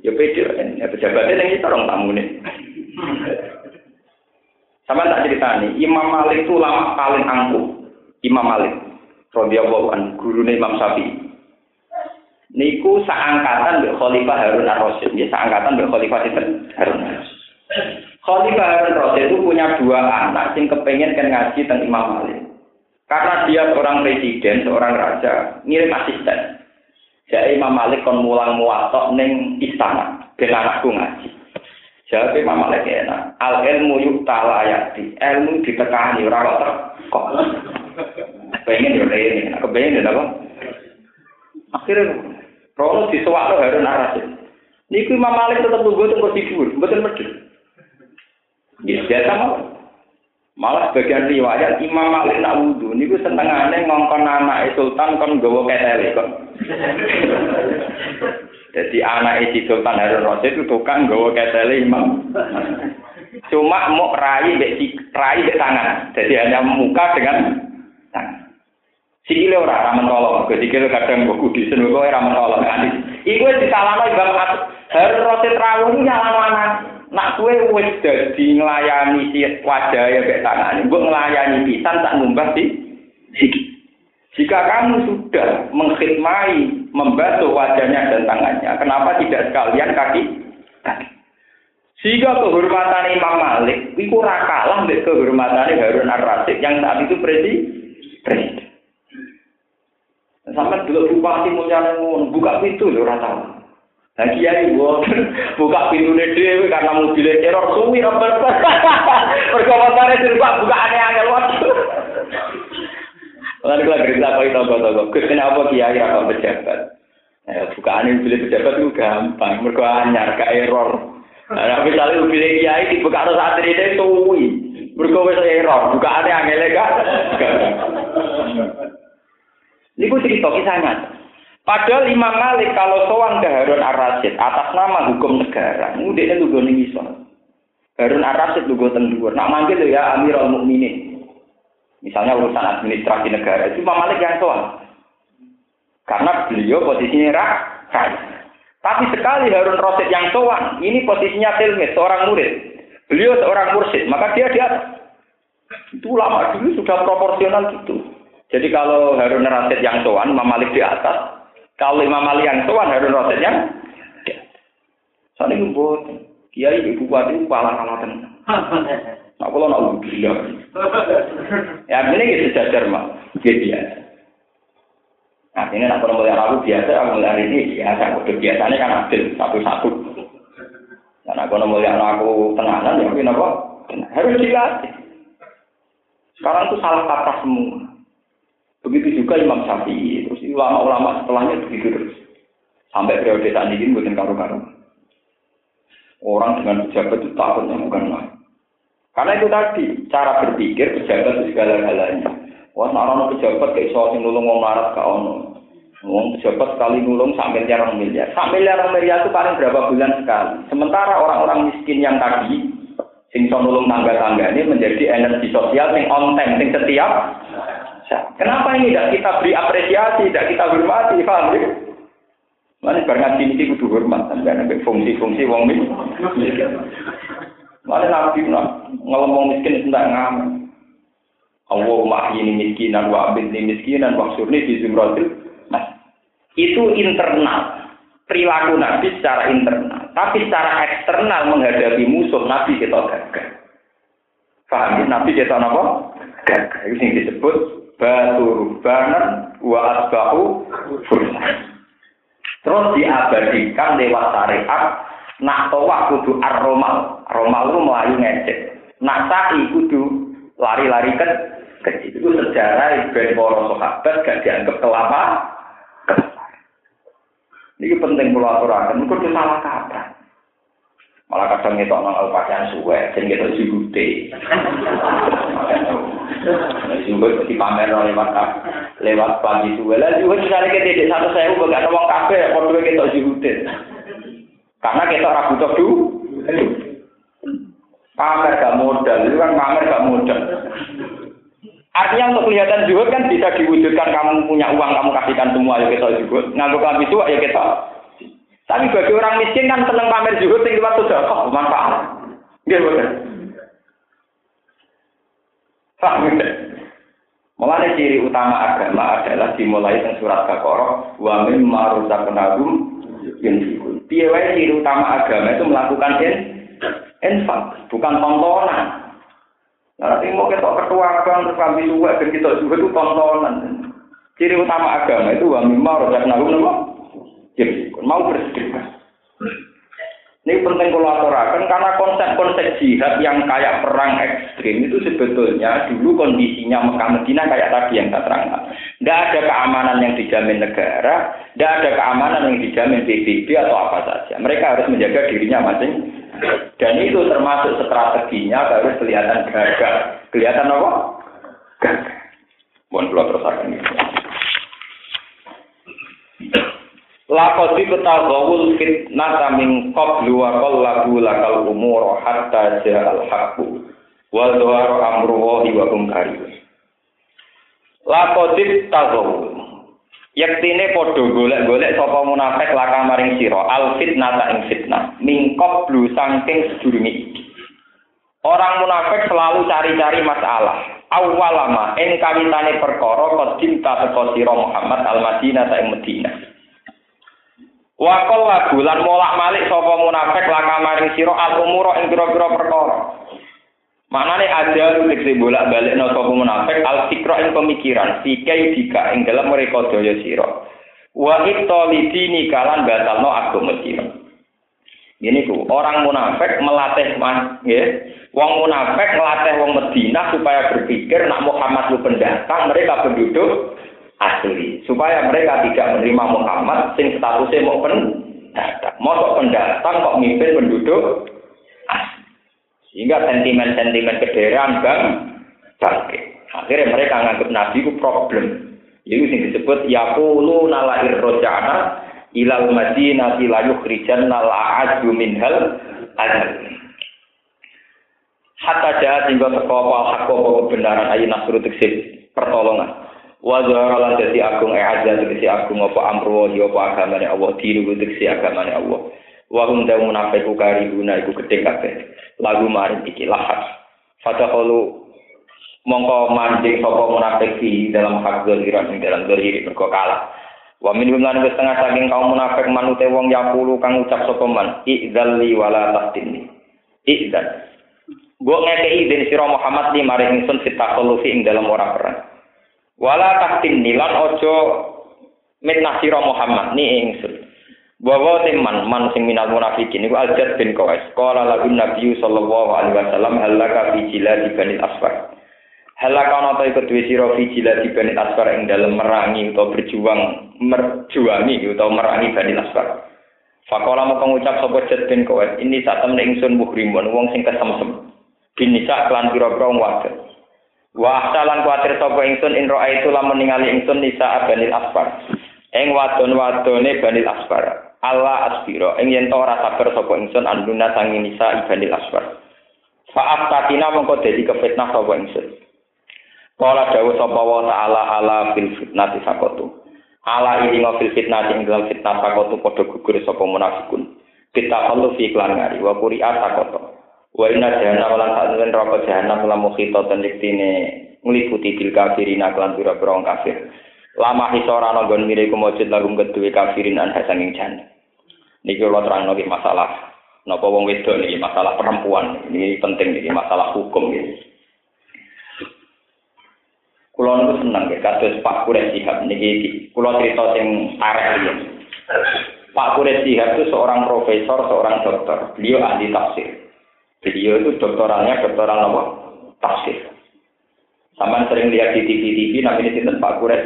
Ya pede kan, ya pejabatnya yang kita orang tamu nih. Sama tak cerita nih, Imam Malik itu lama paling angkuh. Imam Malik radhiyallahu anhu, gurune Imam Syafi'i. Niku seangkatan mbek Khalifah Harun Ar-Rasyid, ya seangkatan mbek Khalifah Harun Ar-Rasyid. Khalifah Harun Ar-Rasyid itu punya dua anak sing kepengin kan ngaji teng Imam Malik. Karena dia seorang presiden, seorang raja, ngirim asisten. Jadi Imam Malik kon mulang muwatok ning istana, ben anakku ngaji. Jadi Imam Malik enak, al ilmu yuktala yati, ilmu ditekani ora kok. Pengen diureni, aku pengen apa? Akhirnya, rono disuwakno Harun Ar-Rasyid. Niku Imam Malik tetep nggo teng kursi dhuwur, mboten medhek. Nggih, biasa mawon. Malah bagian riwayat Imam Malik nak wudu niku senengane ngongkon anake sultan kon nggawa ketele kok. Dadi anake si Sultan Harun Ar-Rasyid itu tukang nggawa ketele Imam. Cuma mok rai mbek tangan. Jadi hanya muka dengan tangan. Sikile ora ramen tolong, sikile kadang mbok kudisen kok ora ramen tolong. Iku wis disalami Bang Harun Ar-Rasyid rawuh nyalano anak. Nak kowe wis dadi nglayani wajahe mbek tangan, mbok nglayani pisan tak numbas iki. Jika kamu sudah mengkhidmati, membasuh wajahnya dan tangannya, kenapa tidak sekalian kaki? Sehingga kehormatan Imam Malik iku ora kalah mbek kehormatan Harun Ar-Rasyid yang saat itu presiden. Sampai dulu bupati muncul buka pintu lho ora tau. Lah kiai buka pintune dhewe karena mobilnya error suwi ora berkas. Perkawatane dibuka bukaane angel waduh. Lah kula gerita kok tau. Kene apa kiai apa pejabat. Bukaane mobil pejabat itu gampang, mergo anyar gak error. Lah misale mobil kiai dibuka karo santrine suwi. Mergo wis error, bukaane angel gak. Niku cerita kisah nyata. Padahal Imam Malik kalau sowan ke Harun Ar-Rasyid atas nama hukum negara, mudine lugu ning iso. Harun Ar-Rasyid lugu teng dhuwur, nak manggil ya Amirul Mukminin. Misalnya urusan administrasi negara, itu Imam Malik yang sowan. Karena beliau posisinya rakyat. Tapi sekali Harun Ar-Rasyid yang sowan, ini posisinya tilmid, seorang murid. Beliau seorang mursyid, maka dia di atas. Itu lama dulu sudah proporsional gitu. Jadi kalau Harun Ar-Rasyid yang sowan, Imam Malik di atas. Kalau Imam Malik yang sowan, Harun Ar-Rasyid yang di atas. Soalnya itu buat kiai ibu bupati itu kalah tenang. Nah, kalau nak gila. Ya, ini kita sejajar mah, gitu ya. Nah, ini nak perempuan Arab biasa, orang mulai ini biasa. Udah biasanya kan adil satu-satu. Dan aku mulai aku tenangan, ya mungkin apa? Harus dilatih. Sekarang tuh salah kata semua. Begitu juga Imam Syafi'i, terus ulama-ulama setelahnya begitu terus. Sampai periode saat ini bukan karu-karu. Orang dengan pejabat itu takutnya bukan lah. Karena itu tadi, cara berpikir pejabat itu segala-galanya. Wah, orang pejabat kayak soal yang nulung orang larat ke ono. Orang pejabat sekali nulung sampai miliar-miliar. Sampai miliar-miliar itu paling berapa bulan sekali. Sementara orang-orang miskin yang tadi, yang nulung tangga-tangga ini menjadi energi sosial yang on time, yang setiap. Kenapa ini tidak kita beri apresiasi, tidak kita hormati, paham ya? Mana barang ngaji ini kudu hormat, karena fungsi-fungsi wong miskin. Mana nabi ngelomong miskin tidak ngamen. Allahumma ahyini miskinan wa abidni miskinan wa surni fi zimratil. Nah, itu internal perilaku nabi secara internal, tapi secara eksternal menghadapi musuh nabi kita gagal. Paham ya? Nabi kita apa? Gagal. Itu yang disebut Batur Banan wa asbahu fursan. Terus diabadikan lewat syariat nak tawak kudu ar-romal. Romal itu melayu ngecek. Nak sa'i kudu lari-lari kan kecil. Itu sejarah ben para sahabat gak dianggap kelapa. Ini penting pula aturakan, itu salah kata. Malah kadang kita mengalami pakaian suwe, dan kita jubute. Jubute dipamer lewat pagi suwe. Lalu juga misalnya kita tidak satu sewu, bagaimana orang kafe, kalau kita jubute. Karena kita ragu terdu. Pamer gak modal, itu kan pamer gak modal. Artinya untuk kelihatan zuhud kan bisa diwujudkan, kamu punya uang kamu kasihkan semua ya kita zuhud. Nganggo kami tuwa ya kita. Tapi bagi orang miskin kan seneng pamer zuhud sing liwat sedekah manfaat. Nggih mboten. Paham nggih. Mulane ciri utama agama adalah dimulai dengan surat Baqarah wa mimma ruzaqnahum yunfiqun. Piye wae ciri utama agama itu melakukan infak, bukan tontonan. Nanti mau kita ketua abang terus kami juga dan kita juga itu tontonan. Ciri utama agama itu wa mimma ruzaqnahum nama. Jadi mau bersedekah. Ini penting kolaborasi karena konsep-konsep jihad yang kayak perang ekstrim itu sebetulnya dulu kondisinya Mekah Medina kayak tadi yang saya terangkan. Tidak ada keamanan yang dijamin negara, tidak ada keamanan yang dijamin PBB atau apa saja. Mereka harus menjaga dirinya masing-masing. Dan itu termasuk strateginya harus kelihatan gagah. Kelihatan apa? Gagah. Mohon pula terusakan ini. Laqadi betagawul fitnata min qablu wa qallabu lakal umur hatta ja'al haqqu wal dhawar amruhi wa hum karihun. Laqadi tagawul yaktine padha golek-golek sapa munafik laka maring sira al fitnata ing fitnah min qablu saking sedurunge. Orang munafik selalu cari-cari masalah. Awalama ing kawitane perkara kadinta teko sira Muhammad al-Madinah ta ing Madinah. Wakol lagu lan molak malik sapa munafik laka maring sira al-umura ing pira-pira perkara. Manane ada dikse bolak-balik napa munafik al-fikra ing pemikiran, fikih dika ing dalem mereka daya sira. Wa ittolidini kalan batalno agama sira. Ngene ku, orang munafik melatih nggih. Wong munafik melatih wong Madinah supaya berpikir nak Muhammad lu pendatang, mereka penduduk asli, supaya mereka tidak menerima Muhammad sing statusnya mau pendatang. Mosok pendatang kok mimpin penduduk asli. Sehingga sentimen-sentimen kederaan bang bangkit. Akhirnya mereka menganggap Nabi itu problem. Itu yang disebut yaqulu nalair roja'ana ilal madinati layukhrijan nala'adju minhal adhan. Hatta jahat hingga terkopal hakkopo kebenaran ayin nasru tiksib pertolongan. Wa dzarala dadi agung ajaz dadi agung apa amruh ya apa agamane Allah diru dadi agamane Allah wa hum da munafiqu karibuna iku gede kabeh lagu maring iki lahas fatahalu mongko mandek sapa munafiki dalam hak zahir ing dalam zahir mergo kalah wa minhum lan setengah saking kaum munafik manute wong yaqulu kang ucap sapa man idzalli wala tahtinni idzal go ngekeki den sira Muhammad li maring ingsun fitahalu ing dalam ora perang wala taktin nilan ojo mitnah sira Muhammad ni ingsun bahwa teman man sing minal munafikin iku Al-Jad bin Qais qala la Nabi sallallahu alaihi wasallam halaka fi jiladi Bani Asfar halaka ana ta iku duwe sira fi jiladi Bani Asfar ing dalem merangi utawa merangi Bani Asfar faqala mongko ngucap sapa Jad bin Qais ini satemne ingsun muhrimun wong sing kesemsem binisa kelan pira-pira wadon wa salan kuatir sapa ingsun in ra'aitu lamun ningali ingsun nisa Banil Asfar ing wadon-wadone Banil Asfar Allah asbira ing yen ora sabar sapa ingsun anduna sangi nisa Banil Asfar fa'at tatina mongko dadi kefitnah sapa ingsun qala dawuh sapa wa ta'ala ala fil fitnati saqatu ala ilinga fil fitnati ing dalam fitnah saqatu padha gugur sapa munafikun kita perlu iklan ngari wa quri'at saqatu wa inna jahannam lan ta'dun raka jahannam lamu khitatan liktine ngliputi bil kafirin lan pira-pira kafir lama hisora ana nggon mire kumujud lagu kedue kafirin an hasanging jahannam niki lho terangno iki masalah napa wong wedok niki masalah perempuan ini penting iki masalah hukum iki kula niku seneng nggih kados Pak Quraish Shihab niki kula crita sing arek iki Pak Quraish Shihab itu seorang profesor, seorang dokter, beliau ahli tafsir. Beliau itu doktorannya doktoran apa? Tafsir. Sama sering lihat di TV-TV namanya sinten Pak Kuret.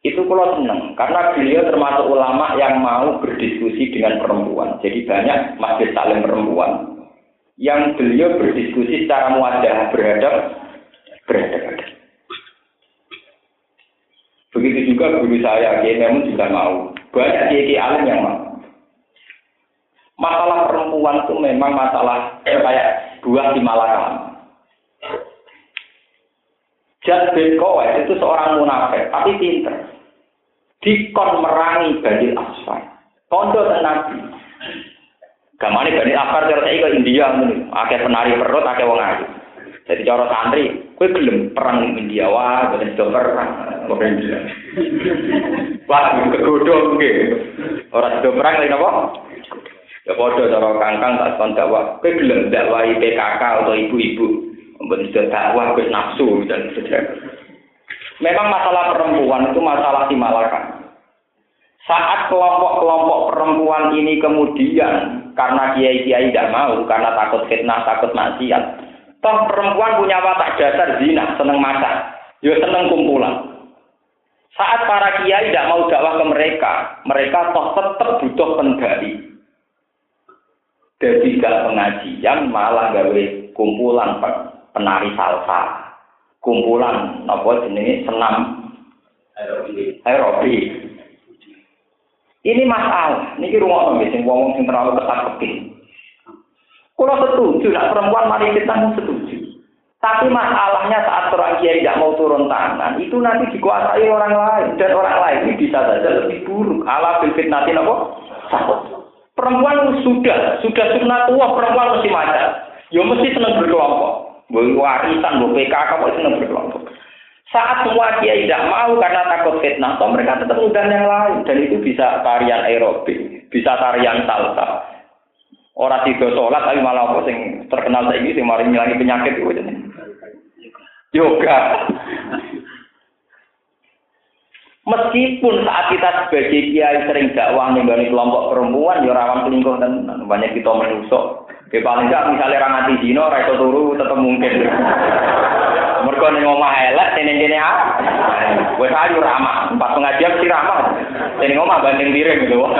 Itu kula seneng karena beliau termasuk ulama yang mau berdiskusi dengan perempuan. Jadi banyak majelis taklim perempuan yang beliau berdiskusi secara muadah berhadap. Begitu juga guru saya, Kiai Memun juga mau. Banyak Kiai alim yang mau. Masalah perempuan itu memang masalah kayak buah di Malaka. Jad bin Qawais itu seorang munafik, tapi pinter. Dikon merangi Bani Asfar. Kondo dan Nabi. Gamane Bani Asfar cara saiki ke India ngene. Akeh penari perut, akeh wong ayu. Jadi cara santri, kowe gelem perang India wae, boten do perang. Wah, kegodhong nggih. Ora do perang lha napa? Ya padha cara kangkang tak kon dakwah. Kowe gelem dakwahi PKK atau ibu-ibu. Mboten iso dakwah wis nafsu dan sebagainya. Memang masalah perempuan itu masalah dimalakan. Saat kelompok-kelompok perempuan ini kemudian karena kiai-kiai tidak mau, karena takut fitnah, takut maksiat. Toh perempuan punya watak dasar zina, seneng masak, yo seneng kumpulan. Saat para kiai tidak mau dakwah ke mereka, mereka toh tetap butuh pendai. Jadi gak pengajian malah gawe kumpulan penari salsa, kumpulan apa jenis senam aerobik. Ini masalah. Niki ruang nggih sing wong-wong sing terlalu ketat-ketit. Kulo setuju, nek perempuan mari kita setuju. Tapi masalahnya saat orang kiai tidak mau turun tangan, itu nanti dikuasai orang lain. Dan orang lain ini bisa saja lebih buruk. Ala fitnati apa? Takut. Perempuan sudah sunat tua, perempuan mesti macam. Ya mesti senang berkelompok. Warisan, PKK, kok senang berkelompok. Saat semua kiai tidak mau karena takut fitnah, toh mereka tetap undang yang lain. Dan itu bisa tarian aerobik, bisa tarian salsa. Orang tidak sholat, tapi malah apa yang terkenal saya ini, yang mari ngilangi penyakit itu aja. Yoga. Meskipun saat kita sebagai kiai sering dakwah nembani kelompok perempuan, ya rawan selingkuh dan banyak kita menusuk. Ke paling enggak misalnya ra ngati zina, ra iso turu tetep mungkin. Mergo ning omah elek teneng-teneng ah. Wes ayu ramah, pas pengajian si ramah. Ning omah banding piring lho.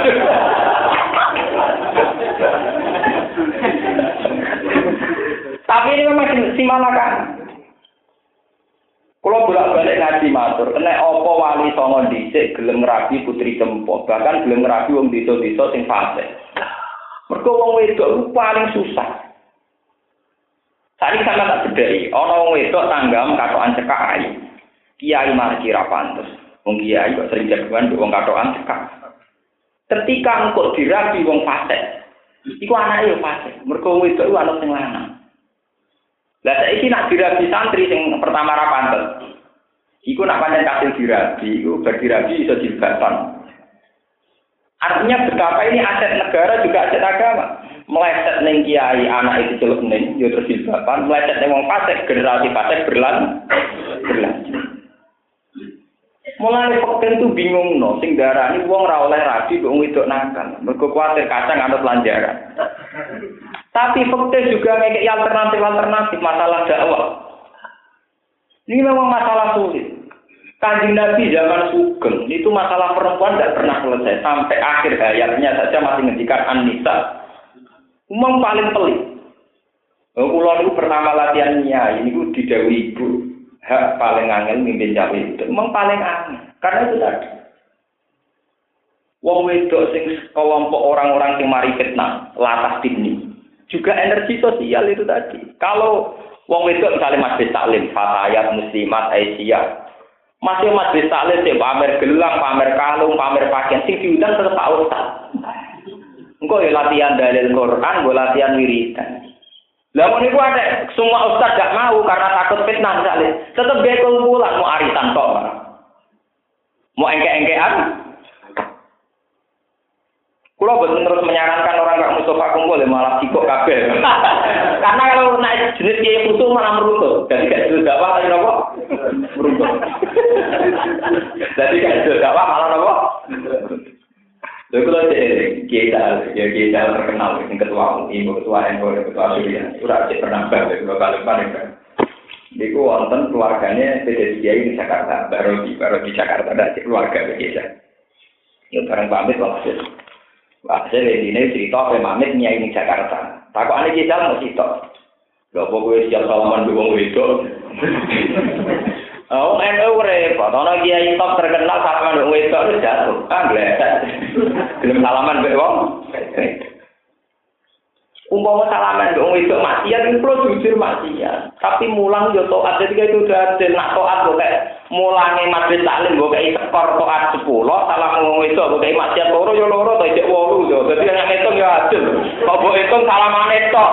Tapi ini memang si Malaka. Kalau bolak-balik ngaji matur, kena apa wali songo dhisik gelem rabi putri cempo, bahkan gelem rabi wong desa-desa sing fasik. Mergo wong wedok paling susah. Saiki sampeyan tak bedheki, ana wong wedok tanggam katokan cekak ayu. Kiai malah kira pantes. Wong kiai kok sering jagoan wong katokan cekak. Ketika engko dirabi wong fasik, iku anake yo fasik. Mergo wong wedok iku anak sing lanang. Lah saiki nak dirabi santri sing pertama ra pantes. Iku nak pancen kasil dirabi, iku berdirabi iso dibatan. Artinya betapa ini aset negara juga aset agama. Meleset ning kiai anak itu celuk ning yo terus dibatan, meleset ning wong fasik generasi fasik berlan. Mulane peken tu bingung no, sing darani wong ra oleh rabi kok wedok nakal. Mergo kuwatir kadang ana lanjaran. Tapi fakta juga ngekei alternatif masalah dakwah. Ini memang masalah sulit. Kanjeng Nabi zaman Sugeng itu masalah perempuan tidak pernah selesai sampai akhir hayatnya saja masih ngendikan An-Nisa. Umum paling pelik. Kula niku pertama latihan nyai niku didhawuhi ibu, hak paling angel mimpin cawe itu. Memang paling angel karena itu tadi. Wong wedok sing kelompok orang-orang sing mari fitnah, latah dini. Juga energi sosial itu tadi. Kalau wong wedok misalnya majelis taklim, fatayat, muslimat, aisyah. Masih majelis taklim sing pamer gelang, pamer kalung, pamer pakaian sing diundang tetep Pak Ustaz. Engko yo latihan dalil Quran, go latihan wiridan. Lah mun iku ada semua ustaz gak mau karena takut fitnah misalnya. Tetep gawe kumpulan mau arisan tok. Mau engke-engkean. Kalau terus menyarankan orang gak Mustafa kumpul, malah sikok kabel. Karena kalau naik jenis kiai putu malah meruntuh. Jadi gak jelas dakwah lagi nopo meruntuh. Jadi gak jelas dakwah malah nopo. Jadi kalau kiai tahu, ya dari daerah terkenal, yang ketua UNI, ketua NU, ketua Suriah, itu rakyat pernah balik dua kali balik. Jadi wonten keluarganya PDI di Jakarta, baru di Jakarta ada keluarga begitu. Yang barang pamit waktu, ini cerita pamit nyai di Jakarta. Takut aneh kita mau cerita. Gak boleh siap salaman dua orang itu. Oh, NU repot. Orang kiai top terkenal salaman dua orang itu harus jatuh. Anggrek. Belum salaman beruang. Umpama salaman dua orang itu masih ada pro jujur masih ya. Tapi mulang jauh toat ketika itu sudah nak toat boleh. Mulangnya masjid taklim boleh sekor toat 10 salam dua orang itu boleh masih loro yo loro atau tidak waru yo. Jadi yang hitung ya adil. Kalau boleh hitung salaman itu.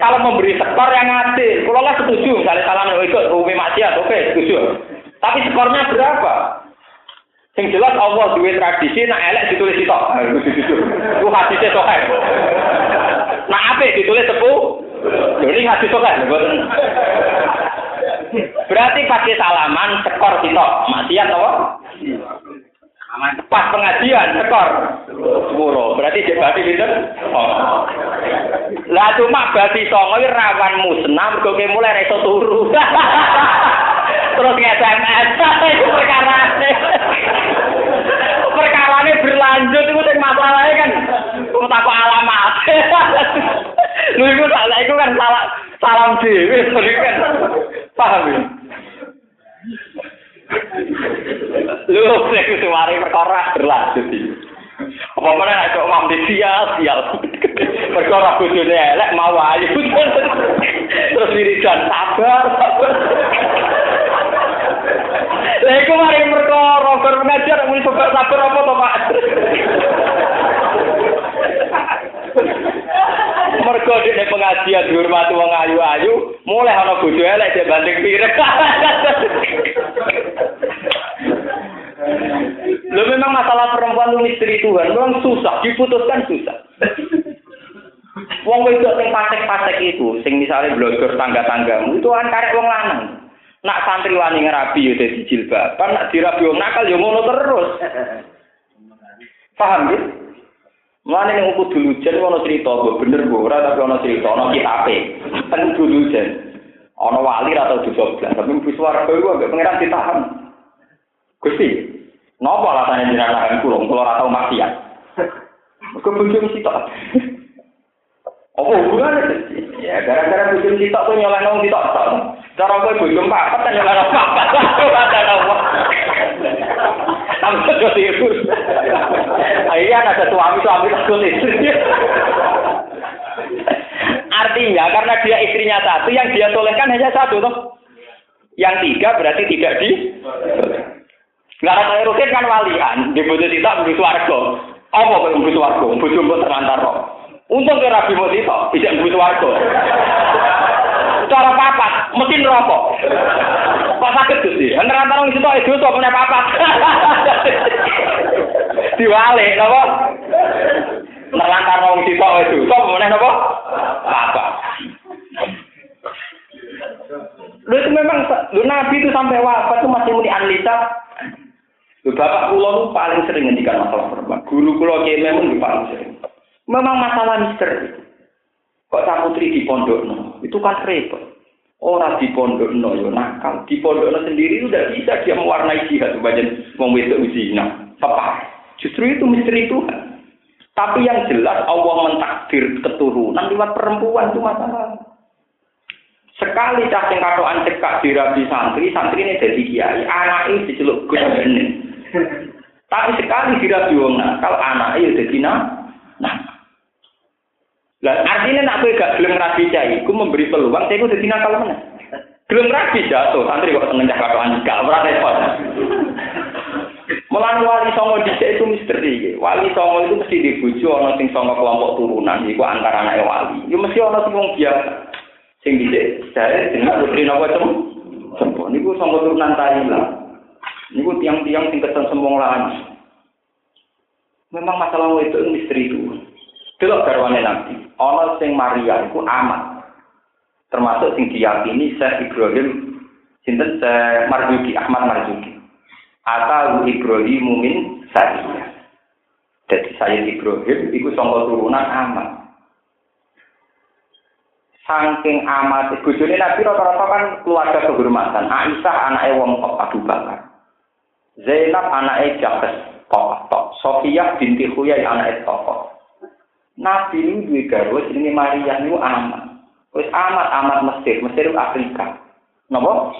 Kalau memberi skor yang adil, kalau lah setuju, misalnya salam ikut Umi Maksiat, oke, setuju. Tapi skornya berapa? Yang jelas Allah duit tradisi, nak elek ditulis itu. Itu hadisnya sokan. Nak apik ditulis sepuh, ini hadis sokan. Berarti pakai salaman, skor itu. Maksiat apa? Pas pengajian, skor 10. Berarti dibagi gitu. Oh. Lah cuma bagi songo iki rawan musnah, kok mulai reso turu. Terus SMS, itu perkarane. Perkarane berlanjut iku sing masalahe kan takok alamat. Lho iku salah iku kan salam dhewe kan. Paham ya? Lho, nek suwari perkara berlanjut iki. Apa meneh nek kok mamdi sial. Perkara bojone elek mau ayu. Terus wiridan sabar. Lha iku mari perkara bar ngajar muni sabar apa to, Pak? Mergo dene pengajian dihormati wong ayu-ayu, mulai ana bojo elek dhek banding pirek. Lho memang masalah perempuan misteri Tuhan, memang susah, diputuskan susah. Wong wedok sing patek-patek itu, sing misale blogor tangga-tanggamu, itu kan karek wong lanang. Nak santriwani ngerabi yo dadi jilbaban, nak dirabi wong nakal yo ngono terus. Paham nggih? Mulane ning kudu dulujen ana crita, bener mbok ora tapi ana crita, ana kitabe. Ten dulujen. Ana wali ra tau dijoblas, tapi wis warga iku ambek pangeran ditahan. Gusti, napa alasane jenengan kula ora tau maksiat? Kok bojone sitok. Apa hubungannya? Ya, gara-gara bojone sitok kok nyoleh nang sitok tok. Cara kowe bojone papat kan nyoleh papat. Sampe yo diiku. Ayo ana suami kulit. Artinya karena dia istrinya satu, yang dia tolehkan hanya satu toh. Yang tiga berarti tidak di Nggak ada rutin kan walian, dibutuh tidak butuh warga. Apa kalau butuh warga? Butuh buat terantar. Untung ke Rabi mau tidak, tidak butuh warga. Cara papat, mesin rokok. Kok sakit sih? Terantar orang itu itu punya papat. Diwalik, apa? Terantar orang itu punya apa? Papat. Lu itu memang, lu Nabi itu sampai wafat itu masih muni anlita. Bapak kula paling sering ngendikan masalah perempuan. Guru kula memang paling sering. Memang masalah misteri. Kok saputri di pondokno? Itu kan repot. Ora di pondokno yo nakal. Di pondokno sendiri udah bisa dia mewarnai jihad badan wong wedok zina. Tepat. Justru itu misteri Tuhan. Tapi yang jelas Allah mentakdir keturunan lewat perempuan itu masalah. Sekali cah sing katokan cekak dirabi santri, santrine dadi kiai, anake diceluk Gus Bening. Tapi sekali dirabi wong nakal, anake yo dadi nah. Lah artine nek kowe gak gelem rabi cah iku memberi peluang cah iku dadi nakal meneh. Gelem rabi jatuh santri kok seneng cah katokan gak ora repot. Mulane wali songo dhisik itu misteri. Wali songo itu mesti dibujuk ana sing songo kelompok turunan iku antara anake wali. Yo mesti ana sing wong biasa. Sing dhisik jare jeneng putri napa to? Sampun niku sangga turunan Thailand. Niku tiang-tiang sing ketan sembong lahan. Memang masalah itu misteri itu. Delok garwane Nabi, ana sing Maria iku amat. Termasuk sing diyakini Syekh Ibrahim sinten Syekh Marzuki Ahmad Marzuki. Atalu Ibrahim mumin Syariah. Jadi saya Ibrahim iku sangka turunan Ahmad. Saking amat bojone Nabi rata-rata kan keluarga kehormatan. Aisyah anake wong kok Abu Bakar. Zainab anake Jabes Tok. Sofiyah binti Huyai anake Tok. Nabi ini duwe garwa jenenge Maryam niku amat. Wis amat Mesir Afrika. Napa?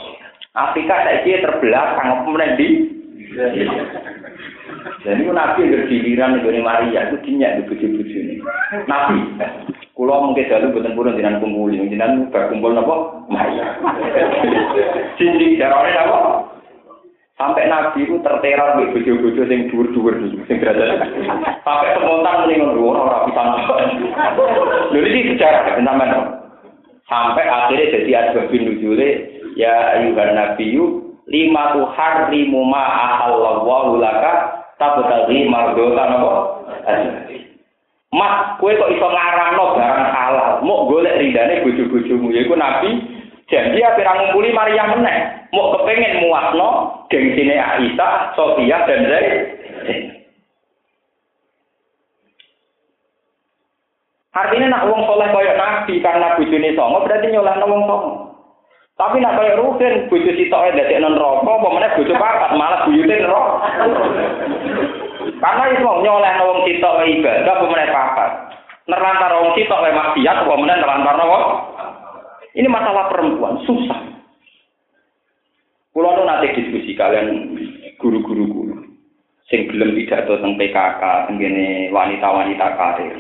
Afrika saiki terbelah sangat menendi. Jadi Nabi bergiliran dengan Maria itu dinyak di bujur-bujur Nabi kalau mungkin dahulu bertempur dengan kumpul dengan berkumpul apa? Maria sini caranya apa? Sampai Nabi itu terteror di bujur-bujur yang dur-dur sampai semontan dengan orang-orang pisang lalu ini sejarah sampai akhirnya jadi Adbab bin Nuzule ya ayuhan Nabiyu lima tuharrimu ma'ahallahu laka tabtaghi mardhatan apa? Mas, kowe kok iso ngarangno barang halal, mok golek rindane bojo-bojomu. Yaiku Nabi janji ape ra ngumpuli Maryam meneh, mok kepengin muasno gengsine Aisyah, Sofiyah dan Zaid. Artinya nak wong saleh koyo Nabi karena bojone songo berarti nyolahno wong songo. Tapi nak kaya rugen, bojo sitoke dadekno neraka, apa meneh bojo papat malah buyute neraka. Karena iso nyolehno wong sitok ibadah apa meneh papat. Nerantar wong sitok wae maksiat apa meneh nerantarno wong. Ini masalah perempuan susah. Kula nate diskusi kalian guru-guru kula sing gelem pidato teng PKK, teng kene wanita-wanita karir.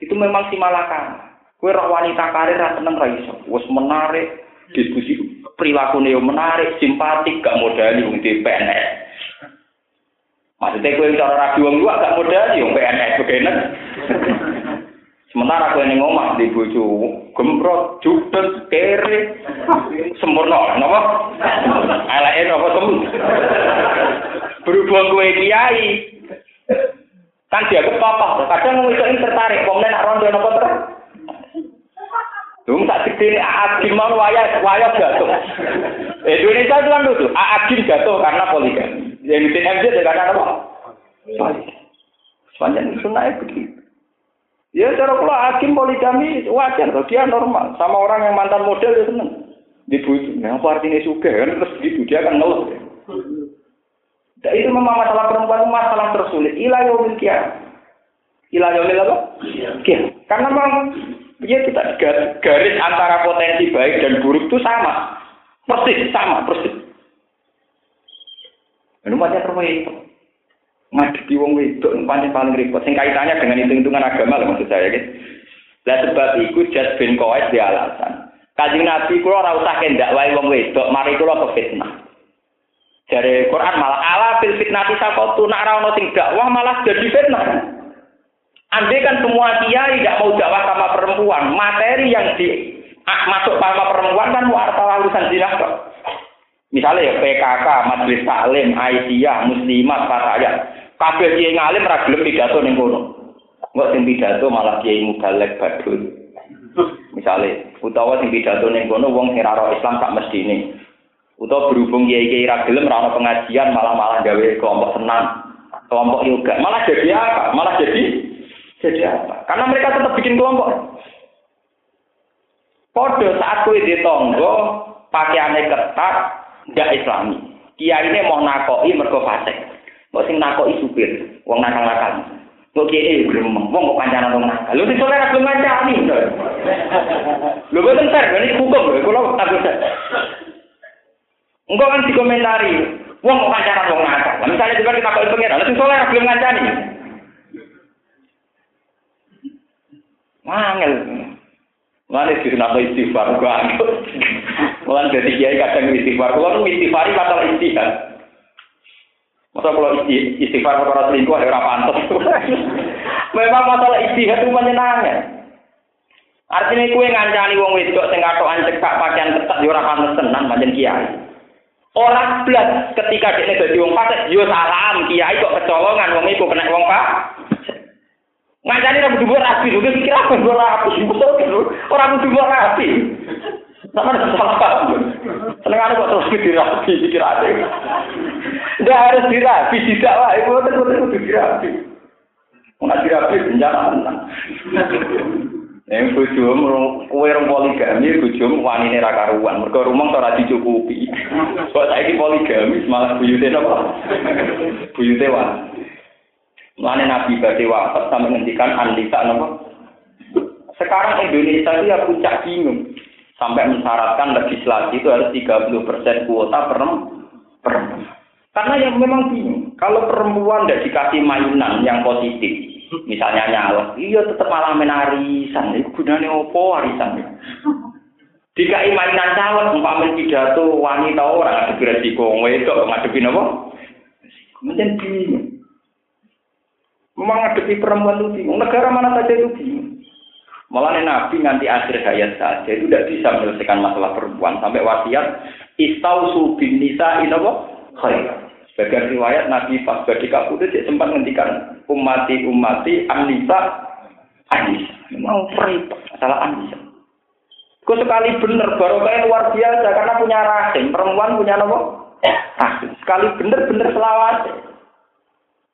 Itu memang simalakan. Kowe roh wanita karir ra seneng ra iso. Wis menarik diskusi perilakune yo menarik, simpatik, gak modali wong PNS. Maksudnya kowe cara rabi wong luwak gak modali yo PNS begenen. Sementara kowe ning omah di bojo gemprot, judet, kere, sempurna, napa? Eleke napa semu? Berhubung kowe kiai. Kan dia kepapa, kadang wong iso tertarik, wong nek rondo napa terus. Dung tak gede Aadim mau wayah jatuh. Indonesia itu kan lucu. Aadim jatuh karena poligami. Yang di MZ karena apa? Soalnya sunahnya begitu. Ya cara kalau Aadim poligami wajar loh. Dia normal. Sama orang yang mantan model dia seneng. Dibujuk. Apa artinya suka kan? Terus gitu dia kan ngeluh. Itu memang masalah perempuan masalah tersulit. Ilayomil kiam. Ilayomil apa? Kiam. Karena memang ya kita garis antara potensi baik dan buruk itu sama. Persis. Lalu macam rumah itu. Ngadepi wong wedok paling repot. Sing kaitannya dengan hitung-hitungan agama lho maksud saya, guys. Lah sebab iku Jad bin Qais di alasan. Kanjeng Nabi kula ora usah kendak wae wong wedok, mari kula kefitnah. Jare Quran malah ala fil fitnati saqatu nak ra ono sing dakwah malah jadi fitnah. Andai kan semua kiai tidak mau dakwah sama perempuan, materi yang masuk sama perempuan kan muartalah urusan zina kok. Misalnya ya PKK, Majelis Taklim, Aisyah, Muslimat, Fatayat. Kabeh kiai ngalim ra gelem pidato ning kono. Engko sing pidato malah kiai mubalek badul. Misalnya, utawa sing pidato ning kono wong sing ra ro Islam sak mestine. Utawa berhubung kiai-kiai ra gelem ra ono pengajian malah gawe kelompok senam, kelompok yoga. Malah jadi apa? Malah jadi apa? Karena mereka tetap bikin kelompok. Podo saat kowe di tonggo, pakaiannya ketat, ndak Islami. Kiyaine mau nakoki mergo fasik. Kok sing nakoki supir, wong nakal-nakal. Kok kiye gremeng, wong kok kancanan wong nakal. Lho disole ra gelem ngancani. Lho boten ter, ini hukum, kula tak usah. Engko kan dikomentari, wong kok kancanan wong nakal. Misalnya juga ditakoki pengen, lho disole ra gelem ngancani. Mangel. Mane disunah istighfar kok aku. Mulan dadi kiai kadang istighfar. Kulo istighfari masalah istihad. Masa kulo istighfar ora selingkuh ora pantes. Memang masalah istihad itu menyenangkan. Artine kowe ngancani wong wedok sing katokan cekak pakaian ketat yo ora pantes tenan pancen kiai. Ora blas ketika dekne dadi wong fasik yo salam kiai kok kecolongan wong iku kena wong Pak. Ngancani ra kudu rapi, lho pikir aku ora rapi, ora kudu rapi. Sampeyan salah paham. Senengane kok terus dirapi pikirane. Ndak harus dirapi, tidak wae, kudu dirapi. Muna dirabi bencana menang. Yang tujuan kue orang poligami, tujuan wanita rakaruan. Mereka rumah tak dicukupi. Soal saya di poligami malah buyute apa? Buyute wan. Mulane Nabi badhe wafat sampe ngendikan anlisa napa. Sekarang Indonesia itu ya puncak bingung. Sampai mensyaratkan legislasi itu harus 30% kuota perempuan. Karena yang memang bingung. Kalau perempuan tidak dikasih mainan yang positif, misalnya nyalek, iya tetap malah menarisan. Itu gunanya apa warisan? Dikai mainan calon, umpamanya pidato wanita orang ada di kongo itu ngadepin apa? Kemudian bingung. Memang ngadepi perempuan itu bingung. Negara mana saja itu bingung. Malah Nabi nanti akhir hayat saja itu tidak bisa menyelesaikan masalah perempuan sampai wasiat istausu bin nisa'i napa khair. Sebagai riwayat Nabi pas badika putus sempat ngendikan umati an-nisa. Memang repot masalah an-nisa. Kok sekali bener barokahnya luar biasa karena punya rahim, perempuan punya napa? Rahim. Sekali bener-bener selawat.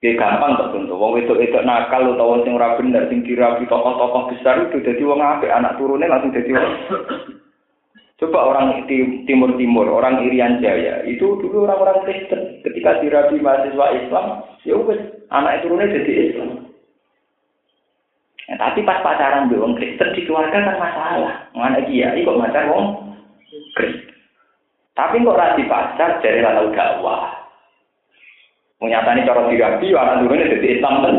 Dia gampang tak tentu. Wong wedok-wedok nakal utawa sing ora bener sing dirabi tokoh-tokoh besar itu dadi wong apik, anak turune langsung dadi wong. Coba orang timur-timur, orang Irian Jaya, itu dulu orang-orang Kristen. Ketika dirabi mahasiswa Islam, ya wis, anak turune dadi Islam. Ya, tapi pas pacaran mbek wong Kristen dikeluarkan kan masalah. Anak kiai kok pacar wong Kristen. Tapi kok ora dipacar dari lalu dakwah. Menyatakan cara dirabi, anak turunnya jadi Islam kan?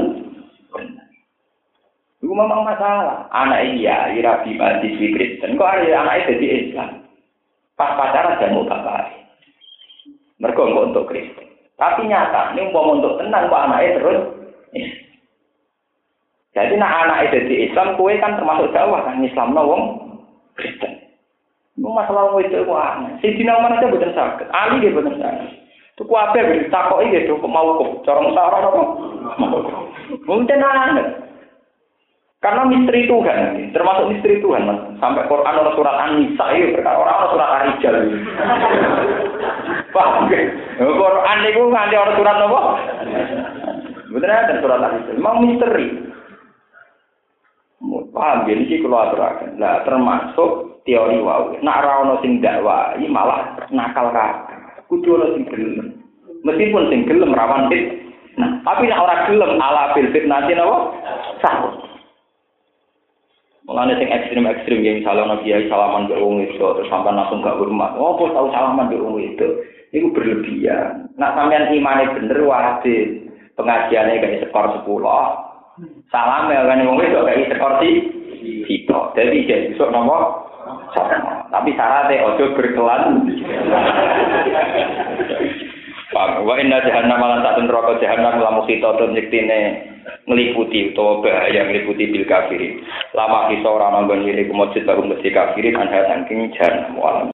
Itu memang masalah. Anak iya, dirabi mahasiswi Kristen. Kok anaknya jadi Islam? Pas pacaran dan mau bakal. Mereka nggak untuk Kristen. Tapi nyata, ini mau untuk tenang, kok anaknya terus? Jadi anaknya jadi Islam, kue kan termasuk dakwah kan? Islam no wong Kristen. Itu masalah wong itu aneh. Si Dina mana aja bukan sakit. Ali dia bukan sakit. Tuku apa beri takoi gitu, mau kok corong sarong apa? Mungkin aneh. Karena misteri Tuhan, termasuk misteri Tuhan, mas. Sampai Quran orang surat An-Nisa itu berkata orang surat Ar-Rijal. Wah, Quran itu nganti orang surat apa? Bener ada surat Ar-Rijal. Memang misteri. Paham jadi sih kalau aturakan. Nah termasuk teori wau. Nak rano sing dakwa, ini malah nakal kah? Kudulah sing gelem. Meskipun sing gelem rawan fitnah. Nah, tapi nek ora gelem ala fitnah nanti napa? Sah. Mulane sing ekstrem yang salam kiai salaman karo wong itu terus sampean langsung gak hormat. Opo tau salaman karo wong itu? Iku berlebihan. Nek sampean imane bener wajib pengajiane gak skor 10. Salame kan wong itu gak skor 3. Dadi iki iso napa? Tapi syaratnya ojo berkelan. Wa inna jahannam lan ta'tun roko jahannam lamu sitotun yektine ngeliputi utawa bahaya ngeliputi bil kafiri. Lama kisah orang nanggon ngiri kumujud baru mesti kafirin anha sangking jahannam.